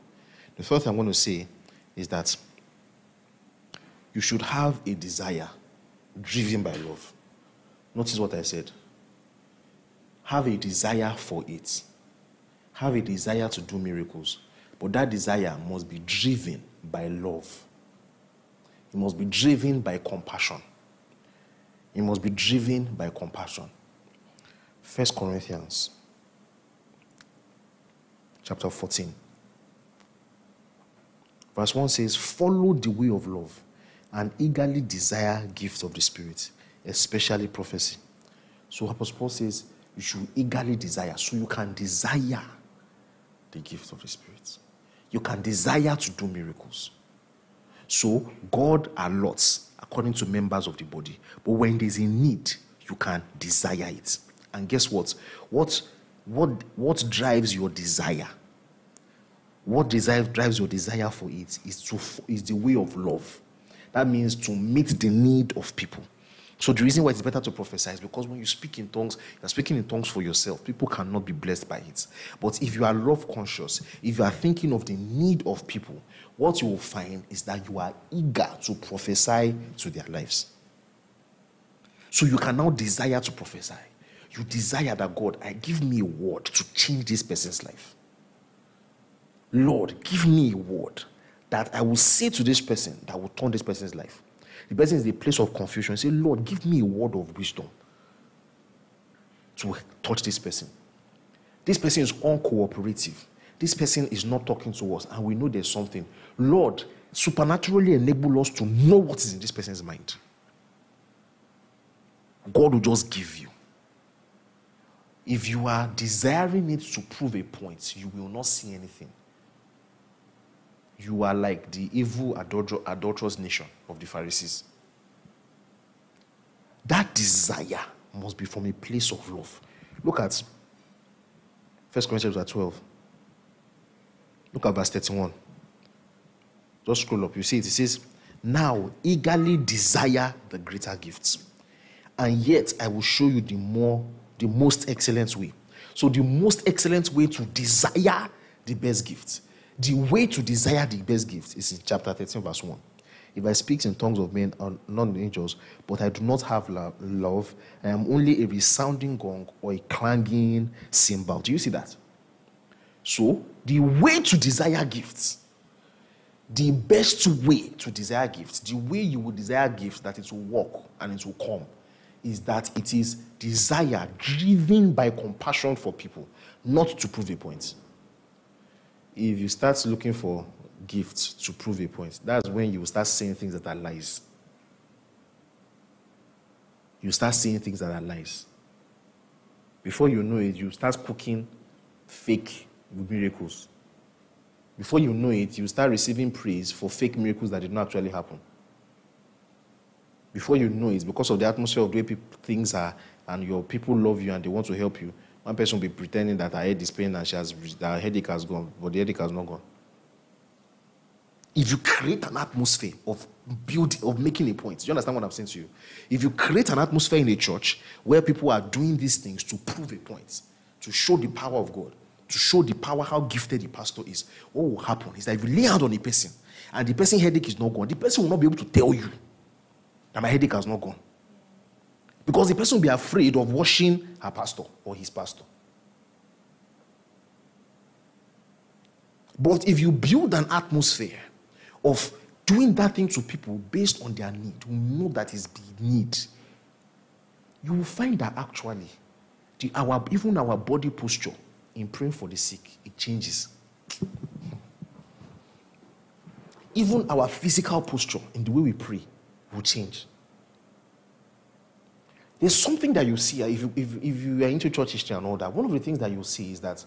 The third thing I'm going to say is that you should have a desire driven by love. Notice what I said. Have a desire for it. Have a desire to do miracles. But that desire must be driven by love. It must be driven by compassion. It must be driven by compassion. 1 Corinthians chapter 14. Verse 1 says, follow the way of love and eagerly desire gifts of the Spirit, especially prophecy. So Apostle Paul says, you should eagerly desire. So you can desire the gift of the Spirit. You can desire to do miracles. So God allots according to members of the body. But when there's a need, you can desire it. And guess what? What drives your desire? What drives your desire for it is the way of love. That means to meet the need of people. So the reason why it's better to prophesy is because when you speak in tongues, you're speaking in tongues for yourself. People cannot be blessed by it. But if you are love conscious, if you are thinking of the need of people, what you will find is that you are eager to prophesy to their lives. So you can now desire to prophesy. You desire that, God, give me a word to change this person's life. Lord, give me a word that I will say to this person that will turn this person's life. The person is in a place of confusion. Say, Lord, give me a word of wisdom to touch this person. This person is uncooperative. This person is not talking to us, and we know there's something. Lord, supernaturally enable us to know what is in this person's mind. God will just give you. If you are desiring it to prove a point, you will not see anything. You are like the evil, adulterous nation of the Pharisees. That desire must be from a place of love. Look at 1 Corinthians 12. Look at verse 31. Just scroll up. You see it. It says, now eagerly desire the greater gifts, and yet I will show you the most excellent way. So the most excellent way to desire the best gifts. The way to desire the best gift is in chapter 13, verse 1. If I speak in tongues of men and non-angels, but I do not have love, I am only a resounding gong or a clanging cymbal. Do you see that? So, the way to desire gifts, the best way to desire gifts, the way you will desire gifts that it will work and it will come, is that it is desire driven by compassion for people, not to prove a point. If you start looking for gifts to prove a point, that's when you start saying things that are lies. You start saying things that are lies. Before you know it, you start cooking fake miracles. Before you know it, you start receiving praise for fake miracles that did not actually happen. Before you know it, because of the atmosphere of the way people, things are, and your people love you and they want to help you, one person will be pretending that her head is pain and her headache has gone, but the headache has not gone. If you create an atmosphere of making a point, do you understand what I'm saying to you? If you create an atmosphere in a church where people are doing these things to prove a point, to show the power of God, to show the power how gifted the pastor is, what will happen is that if you lay hand on a person and the person's headache is not gone, the person will not be able to tell you that my headache has not gone. Because the person will be afraid of washing her pastor or his pastor. But if you build an atmosphere of doing that thing to people based on their need, who know that is the need, you will find that actually even our body posture in praying for the sick, it changes. Even our physical posture in the way we pray will change. There's something that you see, if you are into church history and all that, one of the things that you see is that,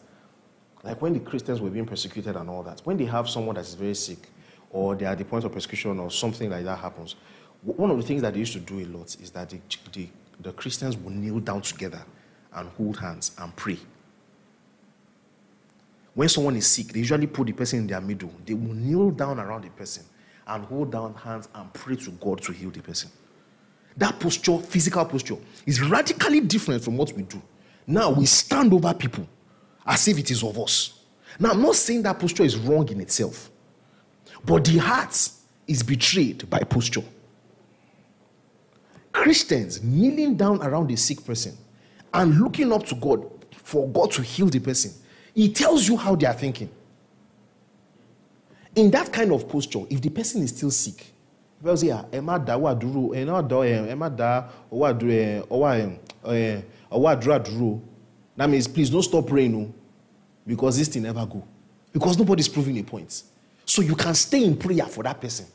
like when the Christians were being persecuted and all that, when they have someone that is very sick, or they are at the point of persecution or something like that happens, one of the things that they used to do a lot is that the Christians would kneel down together and hold hands and pray. When someone is sick, they usually put the person in their middle. They will kneel down around the person and hold down hands and pray to God to heal the person. That posture, physical posture, is radically different from what we do. Now we stand over people as if it is of us. Now I'm not saying that posture is wrong in itself, but the heart is betrayed by posture. Christians kneeling down around a sick person and looking up to God for God to heal the person, it tells you how they are thinking. In that kind of posture, if the person is still sick, people say, that means please don't stop praying, no, because this thing never go. Because nobody's proving a point. So you can stay in prayer for that person,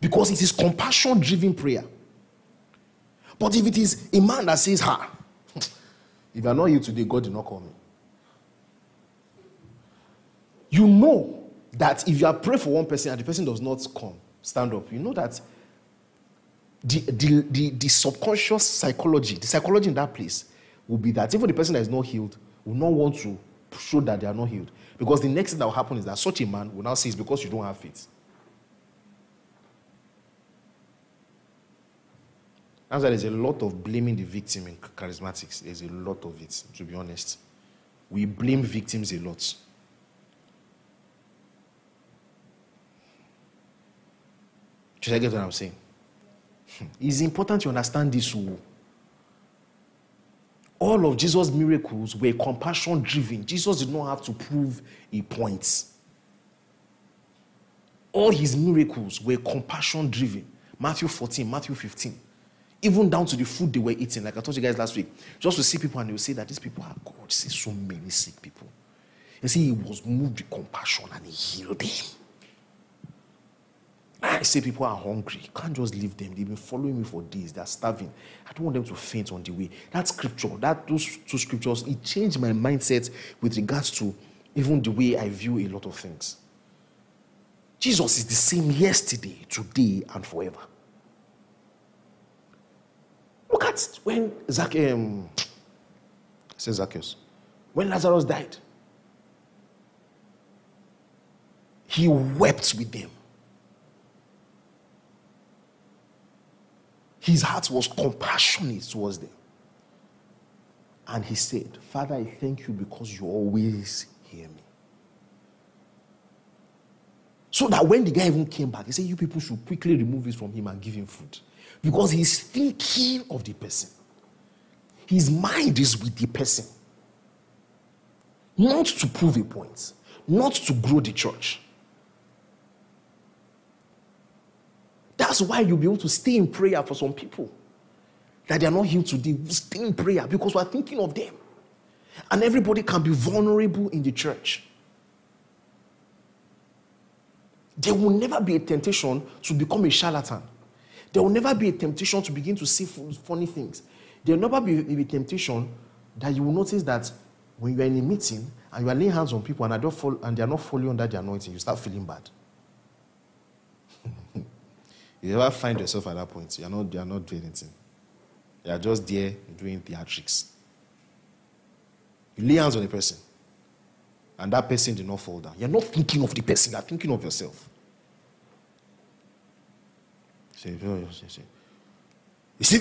because it is compassion-driven prayer. But if it is a man that says, if you are not here today, God did not call me. You know that if you are praying for one person and the person does not come, stand up, you know that the subconscious psychology, the psychology in that place will be that even the person that is not healed will not want to show that they are not healed. Because the next thing that will happen is that such a man will now say it's because you don't have faith. That's why there's a lot of blaming the victim in charismatics. There's a lot of it, to be honest. We blame victims a lot. Should I get what I'm saying? It's important you understand this. All of Jesus' miracles were compassion-driven. Jesus did not have to prove a point. All his miracles were compassion-driven. Matthew 14, Matthew 15. Even down to the food they were eating, like I told you guys last week. Just to see people and you say that these people are God. See so many sick people. You see, he was moved with compassion and he healed them. I say people are hungry. You can't just leave them. They've been following me for days. They're starving. I don't want them to faint on the way. That scripture, those two scriptures, it changed my mindset with regards to even the way I view a lot of things. Jesus is the same yesterday, today, and forever. Look at when Zacchaeus, when Lazarus died, he wept with them. His heart was compassionate towards them. And he said, Father, I thank you because you always hear me. So that when the guy even came back, he said, you people should quickly remove this from him and give him food. Because he's thinking of the person. His mind is with the person. Not to prove a point. Not to grow the church. That's why you'll be able to stay in prayer for some people that they are not healed today. We stay in prayer because we are thinking of them. And everybody can be vulnerable in the church. There will never be a temptation to become a charlatan. There will never be a temptation to begin to say funny things. There will never be a temptation that you will notice that when you are in a meeting and you are laying hands on people and they are not following under the anointing, you start feeling bad. You ever find yourself at that point, you are not doing anything. You are just there doing theatrics. You lay hands on a person, and that person did not fall down. You are not thinking of the person, you are thinking of yourself. Say, receive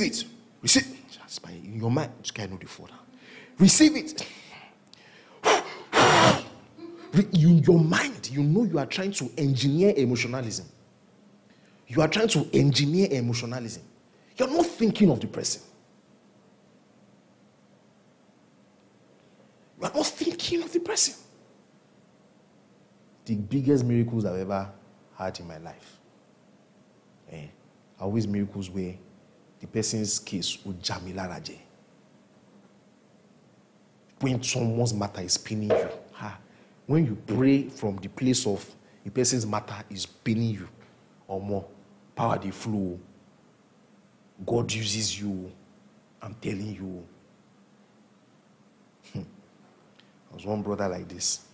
it. Receive it. Just by in your mind, this guy know the fall down. Receive it. In your mind, you know you are trying to engineer emotionalism. You are trying to engineer emotionalism. You're not thinking of the person. You are not thinking of the person. the biggest miracles I've ever had in my life are always miracles where the person's case would jamila raje. When someone's matter is pinning you, when you pray from the place of the person's matter is pinning you, or more power they flow, God uses you, I'm telling you. There was one brother like this,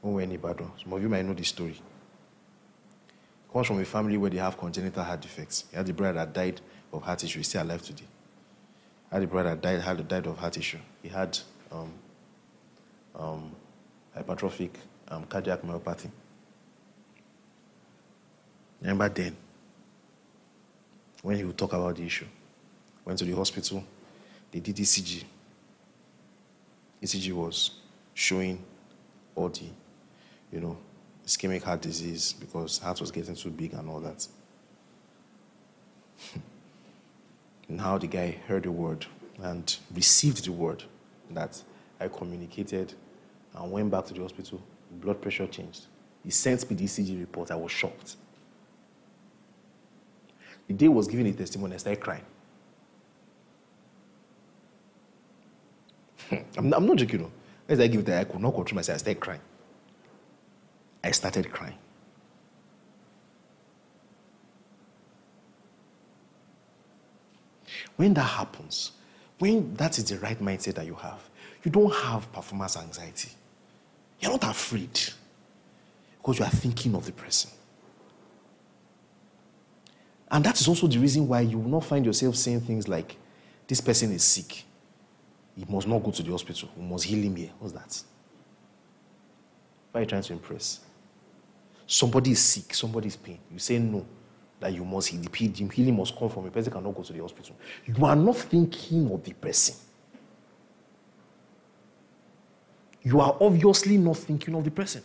when we were in Ibadan. Some of you might know this story. He comes from a family where they have congenital heart defects. He had a brother that died of heart issue. He's still alive today. He had a brother that died of heart issue. He had hypertrophic cardiac myopathy. Remember then, when he would talk about the issue, went to the hospital, they did ECG. ECG was showing all the, ischemic heart disease because heart was getting too big and all that. Now the guy heard the word and received the word that I communicated and went back to the hospital. Blood pressure changed. He sent me the ECG report. I was shocked. The day was giving a testimony, I started crying. I'm not joking. As I give that, I could not control myself. I started crying. When that happens, when that is the right mindset that you have, you don't have performance anxiety. You're not afraid because you are thinking of the person. And that is also the reason why you will not find yourself saying things like, this person is sick. He must not go to the hospital. We must heal him here. What's that? Why are you trying to impress? Somebody is sick. Somebody is pain. You say no, that you must heal him. Healing must come from a person who cannot go to the hospital. You are not thinking of the person. You are obviously not thinking of the person.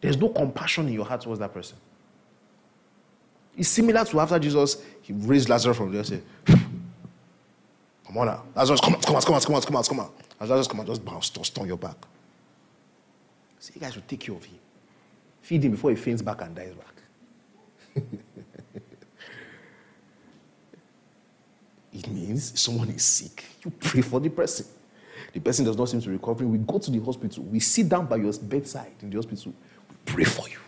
There's no compassion in your heart towards that person. It's similar to after Jesus, he raised Lazarus from the dead. Come on now. Lazarus, come out. Lazarus, come out. Just bounce, just on your back. So you guys should take care of him. Feed him before he faints back and dies back. It means someone is sick. You pray for the person. The person does not seem to recover. We go to the hospital. We sit down by your bedside in the hospital. We pray for you.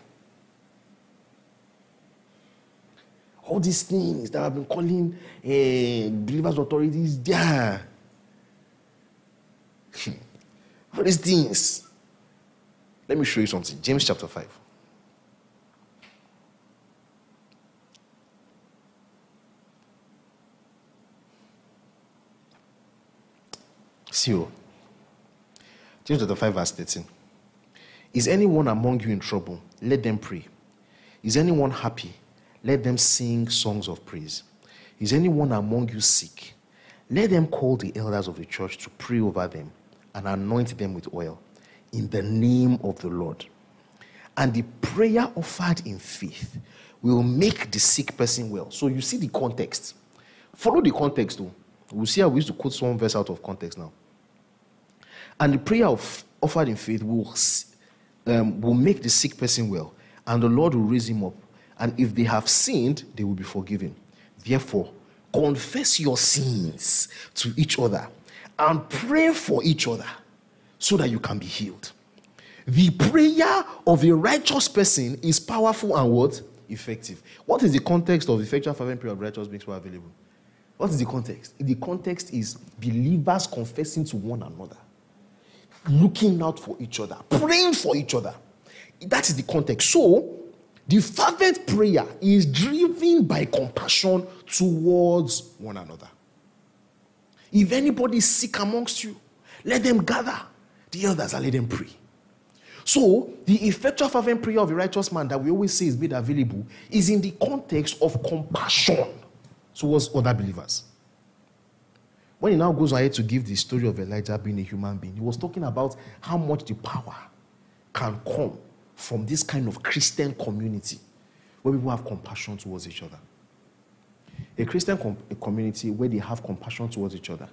All these things that I've been calling believers' authorities, all these things. Let me show you something. James chapter 5. See you. James chapter 5 verse 13. Is anyone among you in trouble? Let them pray. Is anyone happy? Let them sing songs of praise. Is anyone among you sick? Let them call the elders of the church to pray over them and anoint them with oil in the name of the Lord. And the prayer offered in faith will make the sick person well. So you see the context. Follow the context though. We'll see how we used to quote some verse out of context now. And the prayer offered in faith will make the sick person well, and the Lord will raise him up. And if they have sinned, they will be forgiven. Therefore, confess your sins to each other and pray for each other so that you can be healed. The prayer of a righteous person is powerful and what? Effective. What is the context of the effectual fervent prayer of righteous beings who are available? What is the context? The context is believers confessing to one another, looking out for each other, praying for each other. That is the context. So, the fervent prayer is driven by compassion towards one another. If anybody is sick amongst you, let them gather the elders and let them pray. So, the effectual fervent prayer of a righteous man that we always say is made available is in the context of compassion towards other believers. When he now goes ahead to give the story of Elijah being a human being, he was talking about how much the power can come from this kind of Christian community where people have compassion towards each other. A Christian community where they have compassion towards each other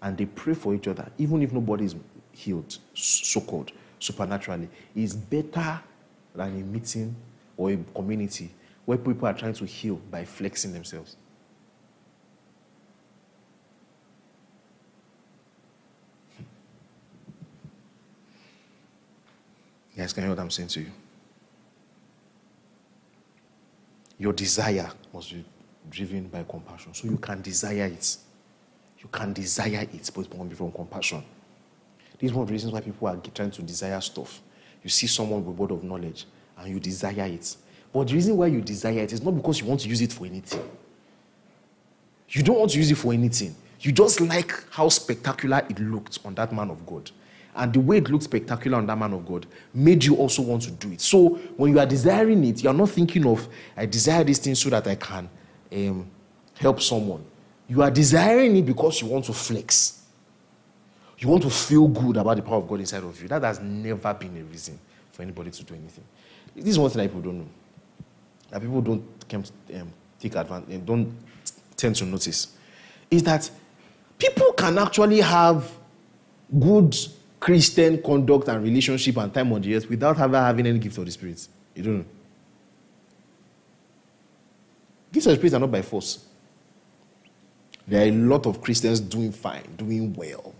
and they pray for each other, even if nobody is healed, so-called, supernaturally, is better than a meeting or a community where people are trying to heal by flexing themselves. You guys can hear what I'm saying to you? Your desire must be driven by compassion. So you can desire it. You can desire it, but it won't be from compassion. This is one of the reasons why people are trying to desire stuff. You see someone with a word of knowledge, and you desire it. But the reason why you desire it is not because you want to use it for anything. You don't want to use it for anything. You just like how spectacular it looked on that man of God. And the way it looked spectacular on that man of God made you also want to do it. So when you are desiring it, you are not thinking of, I desire this thing so that I can help someone. You are desiring it because you want to flex. You want to feel good about the power of God inside of you. That has never been a reason for anybody to do anything. This is one thing that people don't know. That people don't tend to notice. Is that people can actually have good Christian conduct and relationship and time on the earth without ever having any gift of the Spirit. You don't know. Gifts of the Spirit are not by force. There are a lot of Christians doing fine, doing well,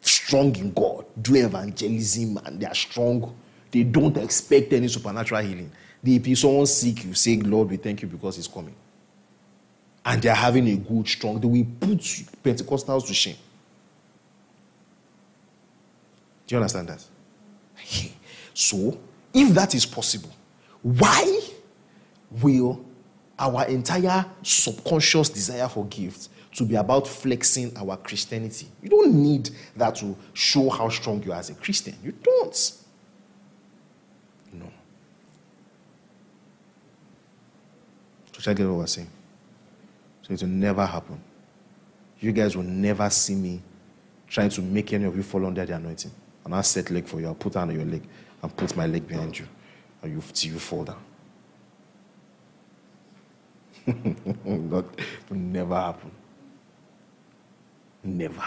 strong in God, do evangelism, and they are strong. They don't expect any supernatural healing. If someone's sick, you say, Lord, we thank you because he's coming. And they are having a good, strong, they will put Pentecostals to shame. Do you understand that? So, if that is possible, why will our entire subconscious desire for gifts to be about flexing our Christianity? You don't need that to show how strong you are as a Christian. You don't. No. Should I get what I was saying? So it will never happen. You guys will never see me trying to make any of you fall under the anointing. And I'll set leg for you. I'll put down on your leg and put my leg behind you. And you fall down. That will never happen. Never.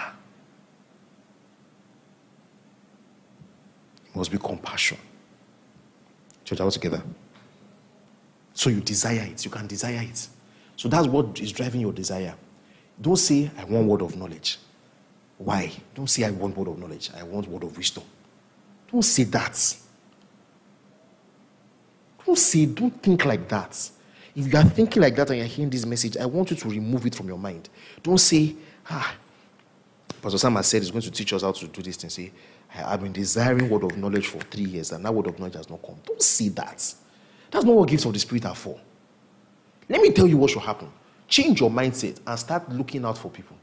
It must be compassion. Church, all together. So you desire it. You can desire it. So that's what is driving your desire. Don't say, I want word of knowledge. Why? Don't say, I want word of knowledge. I want word of wisdom. Don't say that. Don't think like that. If you are thinking like that and you are hearing this message, I want you to remove it from your mind. Don't say, Pastor Sam has said he's going to teach us how to do this thing. Say, I've been desiring word of knowledge for 3 years and that word of knowledge has not come. Don't say that. That's not what gifts of the Spirit are for. Let me tell you what should happen. Change your mindset and start looking out for people.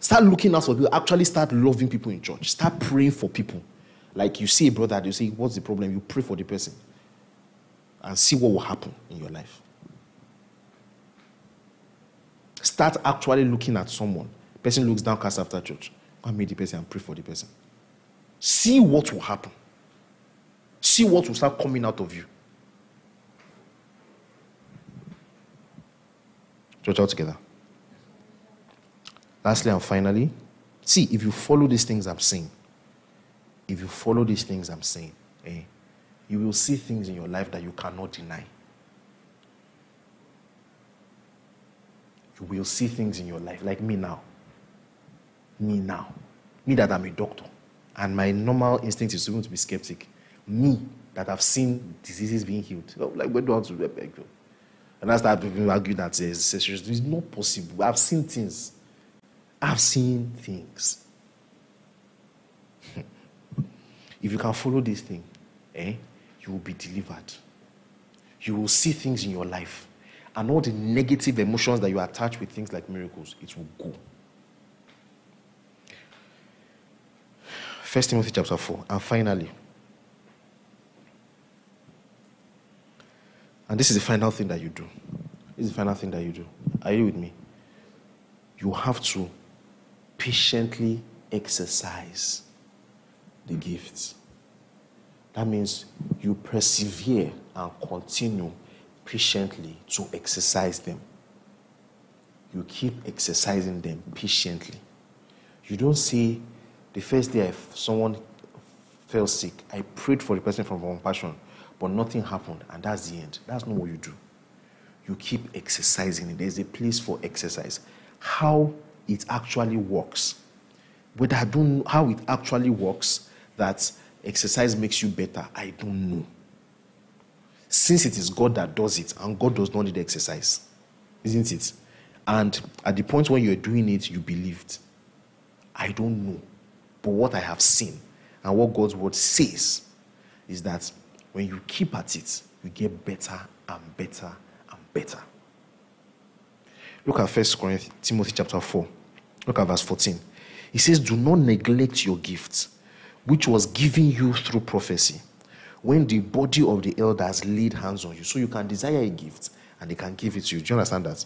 Start looking out for people. Actually start loving people in church. Start praying for people. Like you see a brother, you say, what's the problem? You pray for the person. And see what will happen in your life. Start actually looking at someone. Person looks downcast after church. Go and meet the person and pray for the person. See what will happen. See what will start coming out of you. Church, all together. Lastly and finally, see, if you follow these things I'm saying, you will see things in your life that you cannot deny. You will see things in your life, like me now. Me that I'm a doctor, and my normal instinct is even to be skeptic. Me that I've seen diseases being healed. Like, where do I have to do that? And I start arguing that it's not possible. I've seen things. If you can follow this thing, you will be delivered. You will see things in your life. And all the negative emotions that you attach with things like miracles, it will go. 1 Timothy chapter 4. And finally, and this is the final thing that you do. Are you with me? You have to patiently exercise the gifts. That means you persevere and continue patiently to exercise them. You keep exercising them patiently. You don't say, the first day someone fell sick. I prayed for the person from compassion, but nothing happened, and that's the end. That's not what you do. You keep exercising. There's a place for exercise. How it actually works. Whether I don't know how it actually works, that exercise makes you better, I don't know. Since it is God that does it, and God does not need exercise, isn't it? And at the point when you're doing it, you believed. I don't know. But what I have seen and what God's word says is that when you keep at it, you get better and better and better. Look at 1 Timothy chapter 4. Look at verse 14. He says, do not neglect your gift, which was given you through prophecy, when the body of the elders laid hands on you. So you can desire a gift and they can give it to you. Do you understand that?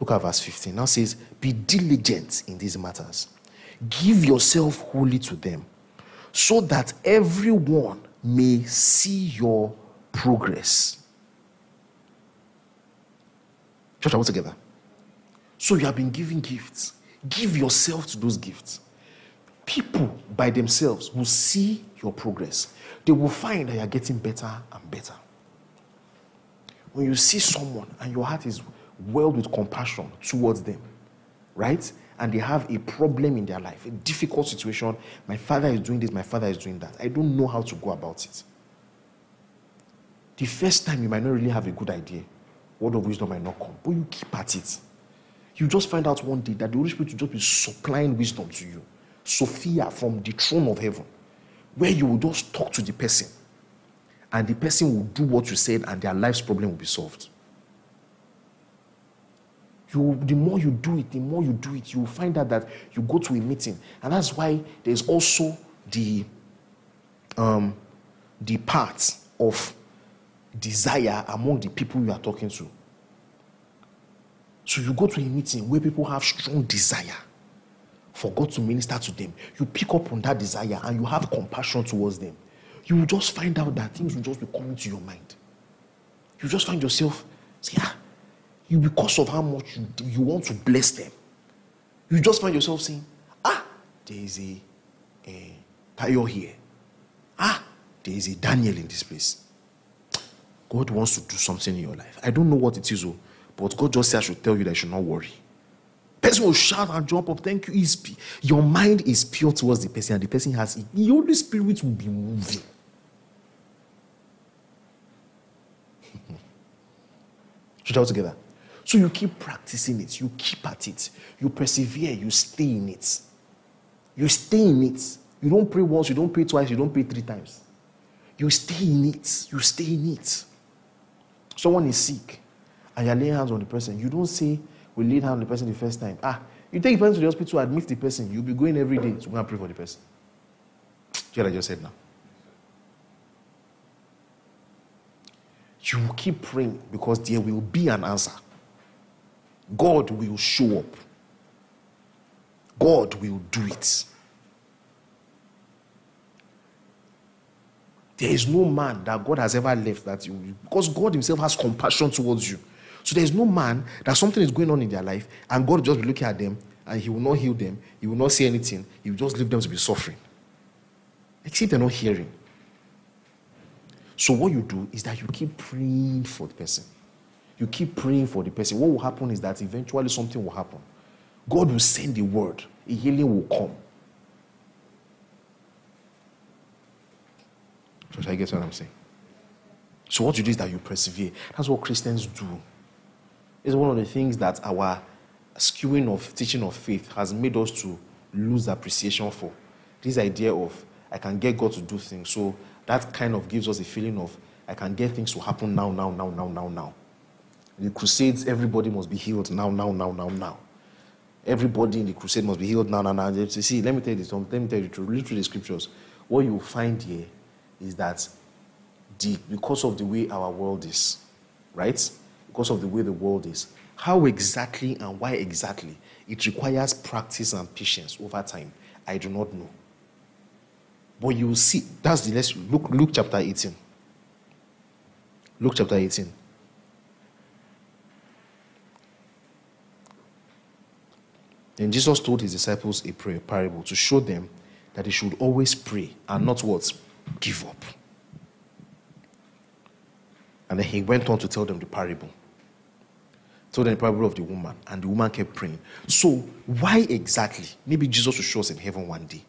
Look at verse 15. Now it says, be diligent in these matters. Give yourself wholly to them, so that everyone may see your progress. Church, are we together? So you have been given gifts. Give yourself to those gifts. People by themselves will see your progress. They will find that you are getting better and better. When you see someone and your heart is welled with compassion towards them, right? And they have a problem in their life, a difficult situation. My father is doing this, my father is doing that. I don't know how to go about it. The first time, you might not really have a good idea. Word of wisdom might not come, but you keep at it. You just find out one day that the Holy Spirit will just be supplying wisdom to you. Sophia from the throne of heaven, where you will just talk to the person, and the person will do what you said, and their life's problem will be solved. The more you do it, you will find out that you go to a meeting. And that's why there's also the part of desire among the people you are talking to. So you go to a meeting where people have strong desire for God to minister to them. You pick up on that desire and you have compassion towards them. You will just find out that things will just be coming to your mind. You just find yourself, say, ah, you, because of how much you want to bless them, you just find yourself saying, ah, there is a Tayo here. Ah, there is a Daniel in this place. God wants to do something in your life. I don't know what it is, but God just said I should tell you that you should not worry. Person will shout and jump up, thank you. Your mind is pure towards the person, and the person has it. The Holy Spirit will be moving. Shout out together. So you keep practicing it. You keep at it. You persevere. You stay in it. You stay in it. You don't pray once. You don't pray twice. You don't pray three times. You stay in it. You stay in it. Someone is sick and you're laying hands on the person. You don't say, we laid hands on the person the first time. Ah, you take the person to the hospital, admit the person. You'll be going every day to go and pray for the person. See what I just said now? You will keep praying because there will be an answer. God will show up. God will do it. There is no man that God has ever left that you, because God himself has compassion towards you. So there is no man that something is going on in their life and God will just be looking at them and he will not heal them. He will not say anything. He will just leave them to be suffering. Except they're not hearing. So what you do is that you keep praying for the person. You keep praying for the person. What will happen is that eventually something will happen. God will send the word. A healing will come. So I guess what I'm saying. So what you do is that you persevere. That's what Christians do. It's one of the things that our skewing of teaching of faith has made us to lose appreciation for. This idea of, I can get God to do things. So that kind of gives us a feeling of, I can get things to happen now. The crusades, everybody must be healed now. Everybody in the crusade must be healed now. You see, let me tell you this. Let me tell you the truth. Read through the scriptures. What you find here is that because of the way our world is, right? Because of the way the world is, how exactly and why exactly it requires practice and patience over time, I do not know. But you will see. Let's look. Luke chapter 18. Luke chapter 18. Then Jesus told his disciples a parable to show them that they should always pray and not what? give up. And then he went on to tell them the parable. Told them the parable of the woman, and the woman kept praying. So why exactly? Maybe Jesus will show us in heaven one day.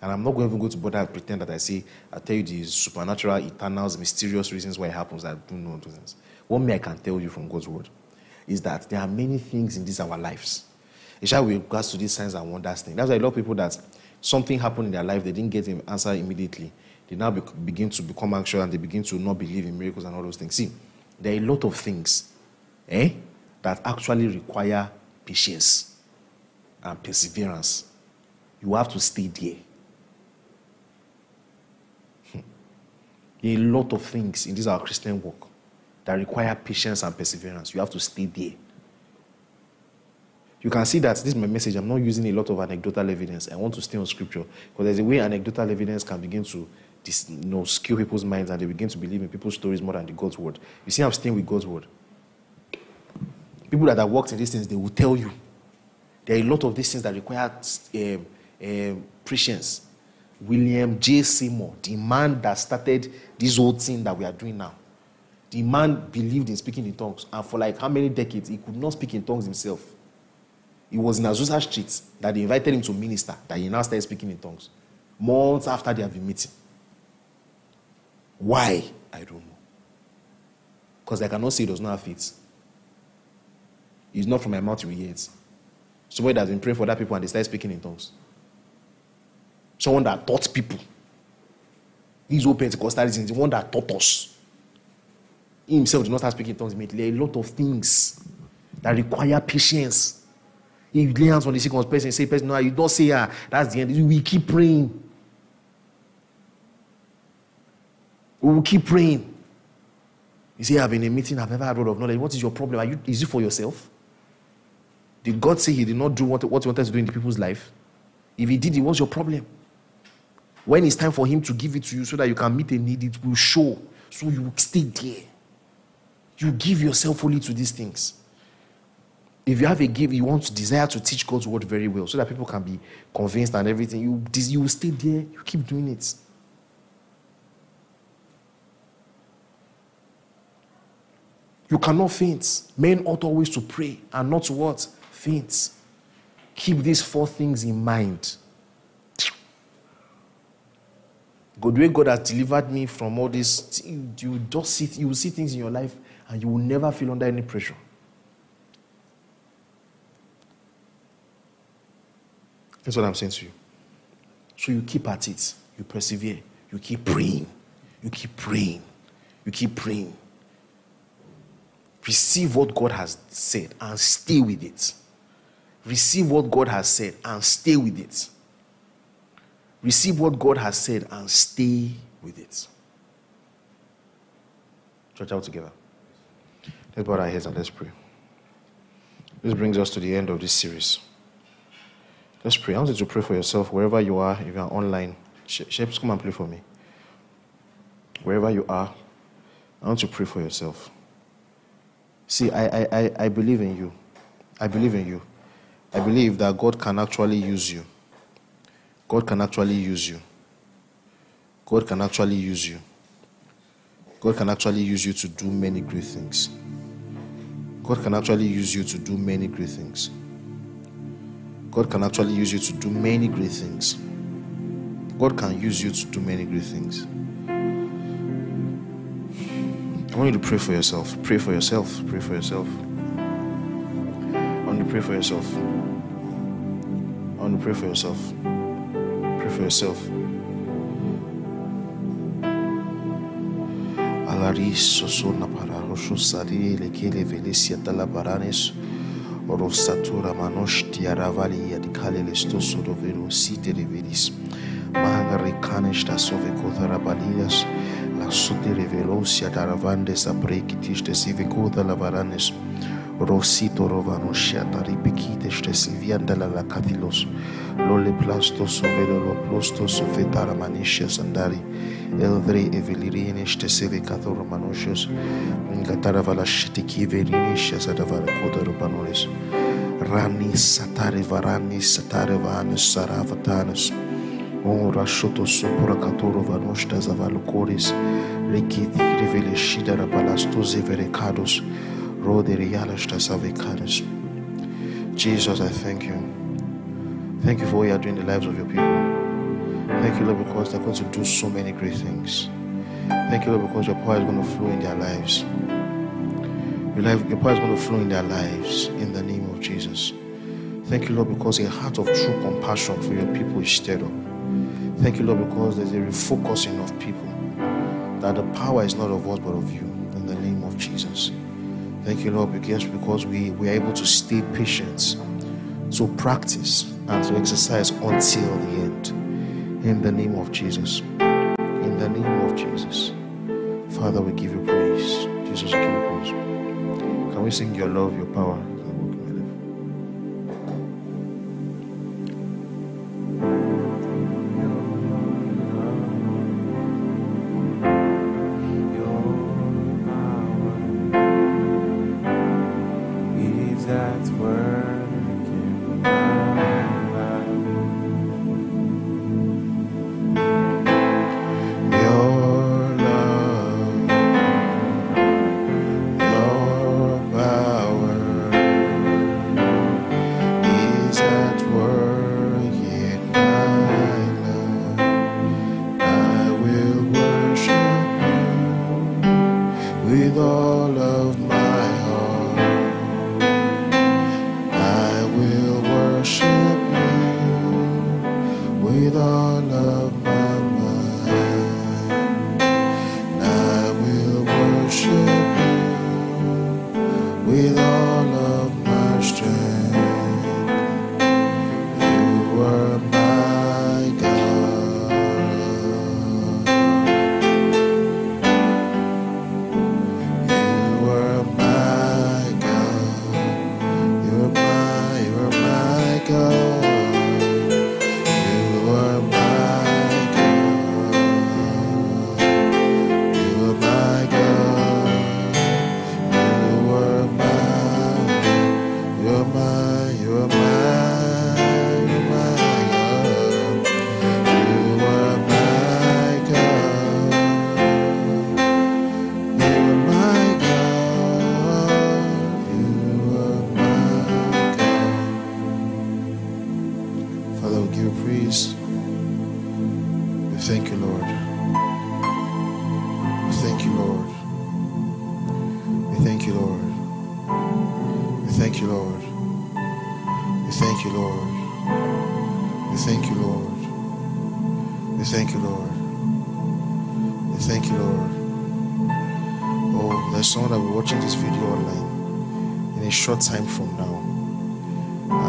And I'm not even going to bother and pretend that I say, I'll tell you the supernatural, eternal, mysterious reasons why it happens. I don't know those things. One thing I can tell you from God's word is that there are many things in these our lives. Especially with regards to these signs and wonders thing. That's why a lot of people that something happened in their life, they didn't get an answer immediately. They now begin to become anxious and they begin to not believe in miracles and all those things. See, there are a lot of things that actually require patience and perseverance. You have to stay there. There are a lot of things in this our Christian work that require patience and perseverance. You have to stay there. You can see that this is my message. I'm not using a lot of anecdotal evidence. I want to stay on scripture because there's a way anecdotal evidence can begin to skew people's minds and they begin to believe in people's stories more than the God's word. You see, I'm staying with God's word. People that have worked in these things, they will tell you. There are a lot of these things that require patience. William J. Seymour, the man that started this whole thing that we are doing now. The man believed in speaking in tongues. And for like how many decades, he could not speak in tongues himself. It was in Azusa Street that they invited him to minister, that he now started speaking in tongues. Months after they have been meeting. Why? I don't know. Because I cannot say he does not have faith. It's not from my mouth you hear it. Somebody that has been praying for that people and they started speaking in tongues. Someone that taught people. These whole Pentecostalism, the one that taught us. He himself did not start speaking in tongues immediately. There are a lot of things that require patience. If you lay hands on the sick person and say, person, no, you don't say, that's the end. We keep praying. We will keep praying. You say, I've been in a meeting, I've never had word of knowledge. What is your problem? Is it for yourself? Did God say he did not do what he wanted to do in the people's life? If he did, it was your problem. When it's time for him to give it to you so that you can meet a need, it will show. So you stay there. You give yourself fully to these things. If you have a gift, you want to desire to teach God's word very well so that people can be convinced and everything. You will stay there. You keep doing it. You cannot faint. Men ought always to pray and not to what? Faint. Keep these four things in mind. God, the way God has delivered me from all this, you will see things in your life and you will never feel under any pressure. That's what I'm saying to you. So you keep at it. You persevere. You keep praying. You keep praying. You keep praying. Receive what God has said and stay with it. Receive what God has said and stay with it. Receive what God has said and stay with it. Church, out together. Let's bow our heads and let's pray. This brings us to the end of this series. Let's pray. I want you to pray for yourself wherever you are. If you are online, Shep's, come and pray for me. Wherever you are, I want you to pray for yourself. See, I believe in you. I believe in you. I believe that God can actually use you. God can actually use you. God can actually use you. God can actually use you to do many great things. God can actually use you to do many great things. God can actually use you to do many great things. God can use you to do many great things. I want you to pray for yourself. Pray for yourself. Pray for yourself. I want you to pray for yourself. I want you to pray for yourself. Pray for yourself. Rosatura manosh tiaravali adikale lestoso dovero site reveris mangarikanesh tasove kotharabalias la sute revelosia taravandes aprekitis tesivekota lavaranes rosito rovanoshia taripikites tesiviandala la katilos lole plasto sovelo lo plasto sofetara manisha sandari Eldre Evelirinish te sevicator Romanoshes, Gataravala Shitiki Verinishes at Avaracoda Rubanoris, Rani Satari Varani Satari Vanis Saravatanis, O Rashoto Sopra Catoro Vanoshtas Avalocoris, Rikit, Rivele Shidara Palastos, Verecados, Rode Realastas Avecaris. Jesus, I thank you. Thank you for what you are doing in the lives of your people. Thank you, Lord, because they're going to do so many great things. Thank you, Lord, because your power is going to flow in their lives. Your power is going to flow in their lives in the name of Jesus. Thank you, Lord, because a heart of true compassion for your people is stirred up. Thank you, Lord, because there's a refocusing of people, that the power is not of us but of you in the name of Jesus. Thank you, Lord, because we are able to stay patient, to practice and to exercise until the end in the name of Jesus. In the name of Jesus. Father, we give you praise. Jesus, we give you praise. Can we sing your love, your power? Short time from now,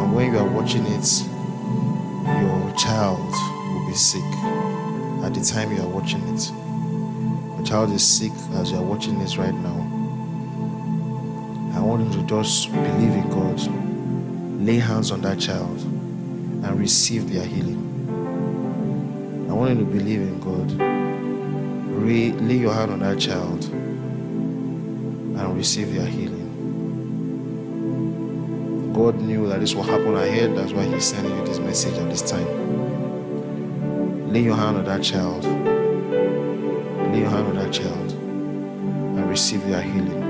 and when you are watching it, your child will be sick. At the time you are watching it, your child is sick as you are watching this right now. I want you to just believe in God, lay hands on that child and receive their healing. I want you to believe in God, lay your hand on that child and receive their healing. God knew that this will happen ahead. That's why he's sending you this message at this time. Lay your hand on that child. Lay your hand on that child and receive their healing.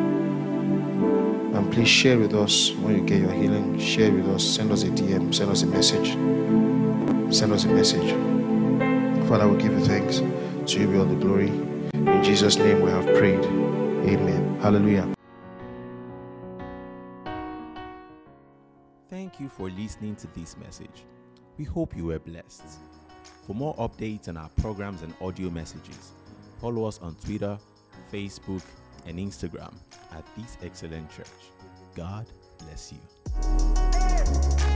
And please share with us when you get your healing. Share with us. Send us a DM. Send us a message. Send us a message. Father, we give you thanks. To you be all the glory. In Jesus' name we have prayed. Amen. Hallelujah. Thank you for listening to this message. We hope you were blessed. For more updates on our programs and audio messages, follow us on Twitter, Facebook, and Instagram at Peace Excellent Church. God bless you.